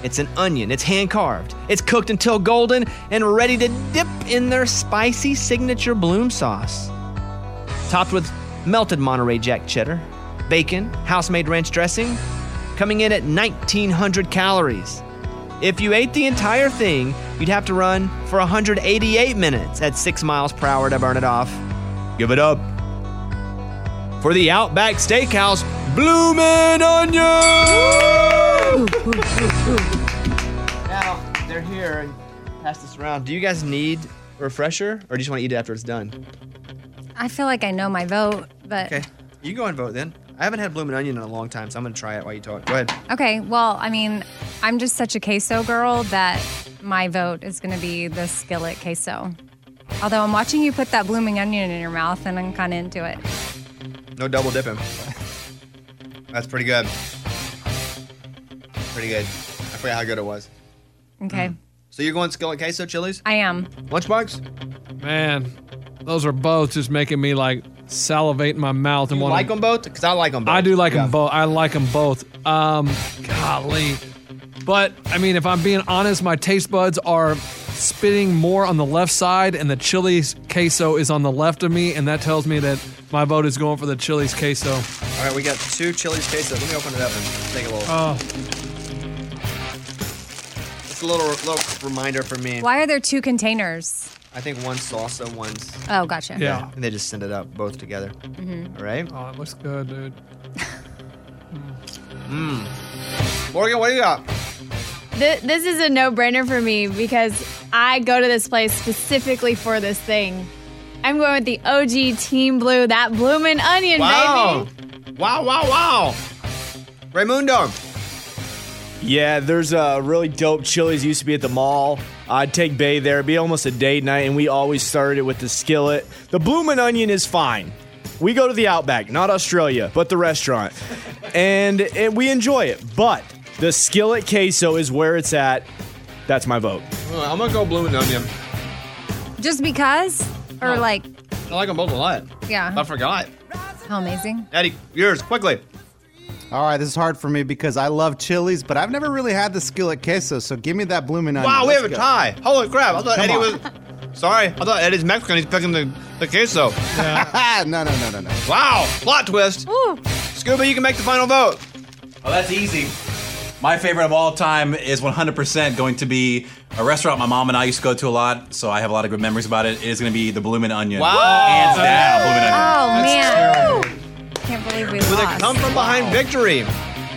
it's an onion. It's hand-carved. It's cooked until golden and ready to dip in their spicy signature bloom sauce. Topped with melted Monterey Jack cheddar, bacon, house-made ranch dressing, coming in at nineteen hundred calories. If you ate the entire thing, you'd have to run for one hundred eighty-eight minutes at six miles per hour to burn it off. Give it up for the Outback Steakhouse Bloomin' Onion! Now, they're here and pass this around. Do you guys need a refresher, or do you just want to eat it after it's done? I feel like I know my vote, but... Okay, you go and vote then. I haven't had Bloomin' Onion in a long time, so I'm going to try it while you talk. Go ahead. Okay, well, I mean, I'm just such a queso girl that my vote is going to be the Skillet Queso. Although I'm watching you put that blooming onion in your mouth, and I'm kind of into it. No double dipping. That's pretty good. Pretty good. I forgot how good it was. Okay. Mm. So you're going Skillet Queso, Chili's? I am. Lunchbox? Man, those are both just making me, like... salivate in my mouth. And you wanna, like them both? Because I like them both. I do like yeah. them both. I like them both. Um, golly. But, I mean, if I'm being honest, my taste buds are spitting more on the left side, and the Chili's Queso is on the left of me, and that tells me that my vote is going for the Chili's Queso. All right, we got two Chili's Queso. Let me open it up and take a little. Oh. It's a little, little reminder for me. Why are there two containers? I think one's salsa, one's... Oh, gotcha. Yeah. And they just send it up, both together. Mm-hmm. All right? Oh, it looks good, dude. Mmm. Morgan, what do you got? This, this is a no-brainer for me because I go to this place specifically for this thing. I'm going with the O G Team Blue, that bloomin' onion, wow. baby. Wow, wow, wow. Raimundo. Yeah, there's a really dope Chili's used to be at the mall. I'd take Bay there. It'd be almost a date night, and we always started it with the skillet. The bloomin' onion is fine. We go to the Outback, not Australia, but the restaurant. And it, we enjoy it. But the skillet queso is where it's at. That's my vote. I'm going to go bloomin' onion. Just because? Or no, like... I like them both a lot. Yeah. I forgot. How amazing. Eddie, yours, quickly. All right, this is hard for me because I love Chili's, but I've never really had the skillet queso, so give me that bloomin' onion. Wow, we Let's have a go. tie. Holy crap. I thought Come Eddie on. was... Sorry. I thought Eddie's Mexican. He's picking the, the queso. Yeah. no, no, no, no, no. Wow. Plot twist. Ooh. Scooby, you can make the final vote. Well, that's easy. My favorite of all time is one hundred percent going to be a restaurant my mom and I used to go to a lot, so I have a lot of good memories about it. It is going to be the Bloomin' Onion. Wow. Hands down, Bloomin' Onion. Oh, man. Ooh. Can't believe we With lost. With a come from behind wow. victory,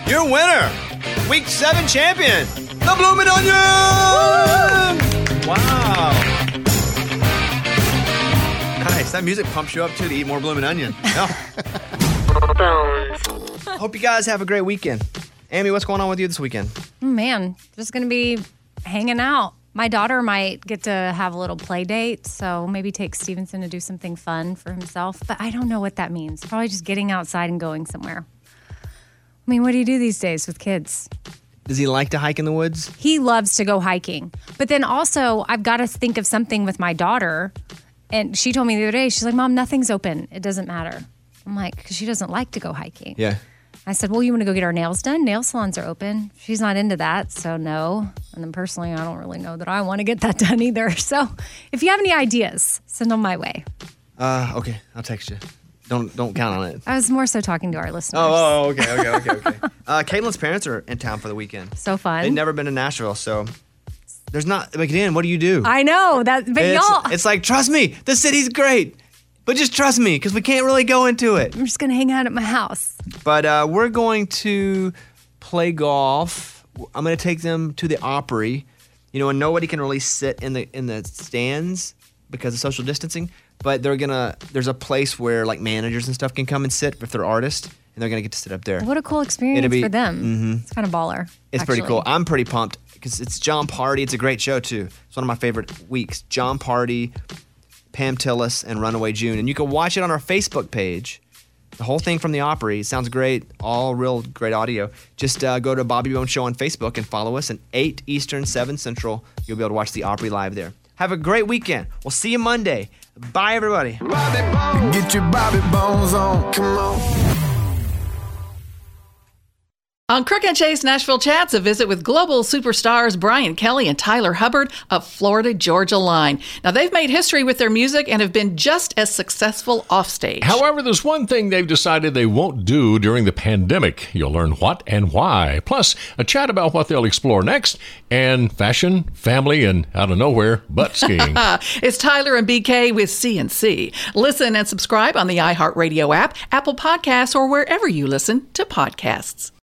your winner, week seven champion, the Bloomin' Onion! Woo! Wow. Nice. That music pumps you up too to eat more Bloomin' Onion. Yeah. Hope you guys have a great weekend. Amy, what's going on with you this weekend? Man, just gonna be hanging out. My daughter might get to have a little play date, so maybe take Stevenson to do something fun for himself. But I don't know what that means. Probably just getting outside and going somewhere. I mean, what do you do these days with kids? Does he like to hike in the woods? He loves to go hiking. But then also, I've got to think of something with my daughter. And she told me the other day, she's like, Mom, nothing's open. It doesn't matter. I'm like, because she doesn't like to go hiking. Yeah. I said, well, you want to go get our nails done? Nail salons are open. She's not into that, so no. And then personally, I don't really know that I want to get that done either. So if you have any ideas, send them my way. Uh, okay, I'll text you. Don't don't count on it. I was more so talking to our listeners. Oh, oh okay, okay, okay, okay. uh, Caitlin's parents are in town for the weekend. So fun. They've never been to Nashville, so... There's not... Like, Dan, what do you do? I know. that. But it's, y'all... It's like, trust me, the city's great. But just trust me, because we can't really go into it. I'm just going to hang out at my house. But uh, we're going to play golf. I'm going to take them to the Opry. You know, and nobody can really sit in the in the stands because of social distancing. But they're gonna there's a place where, like, managers and stuff can come and sit if they're artists. And they're going to get to sit up there. What a cool experience be, for them. Mm-hmm. It's kind of baller. It's actually pretty cool. I'm pretty pumped because it's John Party. It's a great show, too. It's one of my favorite weeks. John Party... Pam Tillis, and Runaway June. And you can watch it on our Facebook page. The whole thing from the Opry. Sounds great. All real great audio. Just uh, go to Bobby Bones Show on Facebook and follow us. And eight Eastern, seven Central. You'll be able to watch the Opry live there. Have a great weekend. We'll see you Monday. Bye, everybody. Bobby Bones. Get your Bobby Bones on. Come on. On Crook and Chase Nashville Chats, a visit with global superstars Brian Kelly and Tyler Hubbard of Florida Georgia Line. Now, they've made history with their music and have been just as successful offstage. However, there's one thing they've decided they won't do during the pandemic. You'll learn what and why. Plus, a chat about what they'll explore next and fashion, family, and out of nowhere, butt skiing. It's Tyler and B K with C and C. Listen and subscribe on the iHeartRadio app, Apple Podcasts, or wherever you listen to podcasts.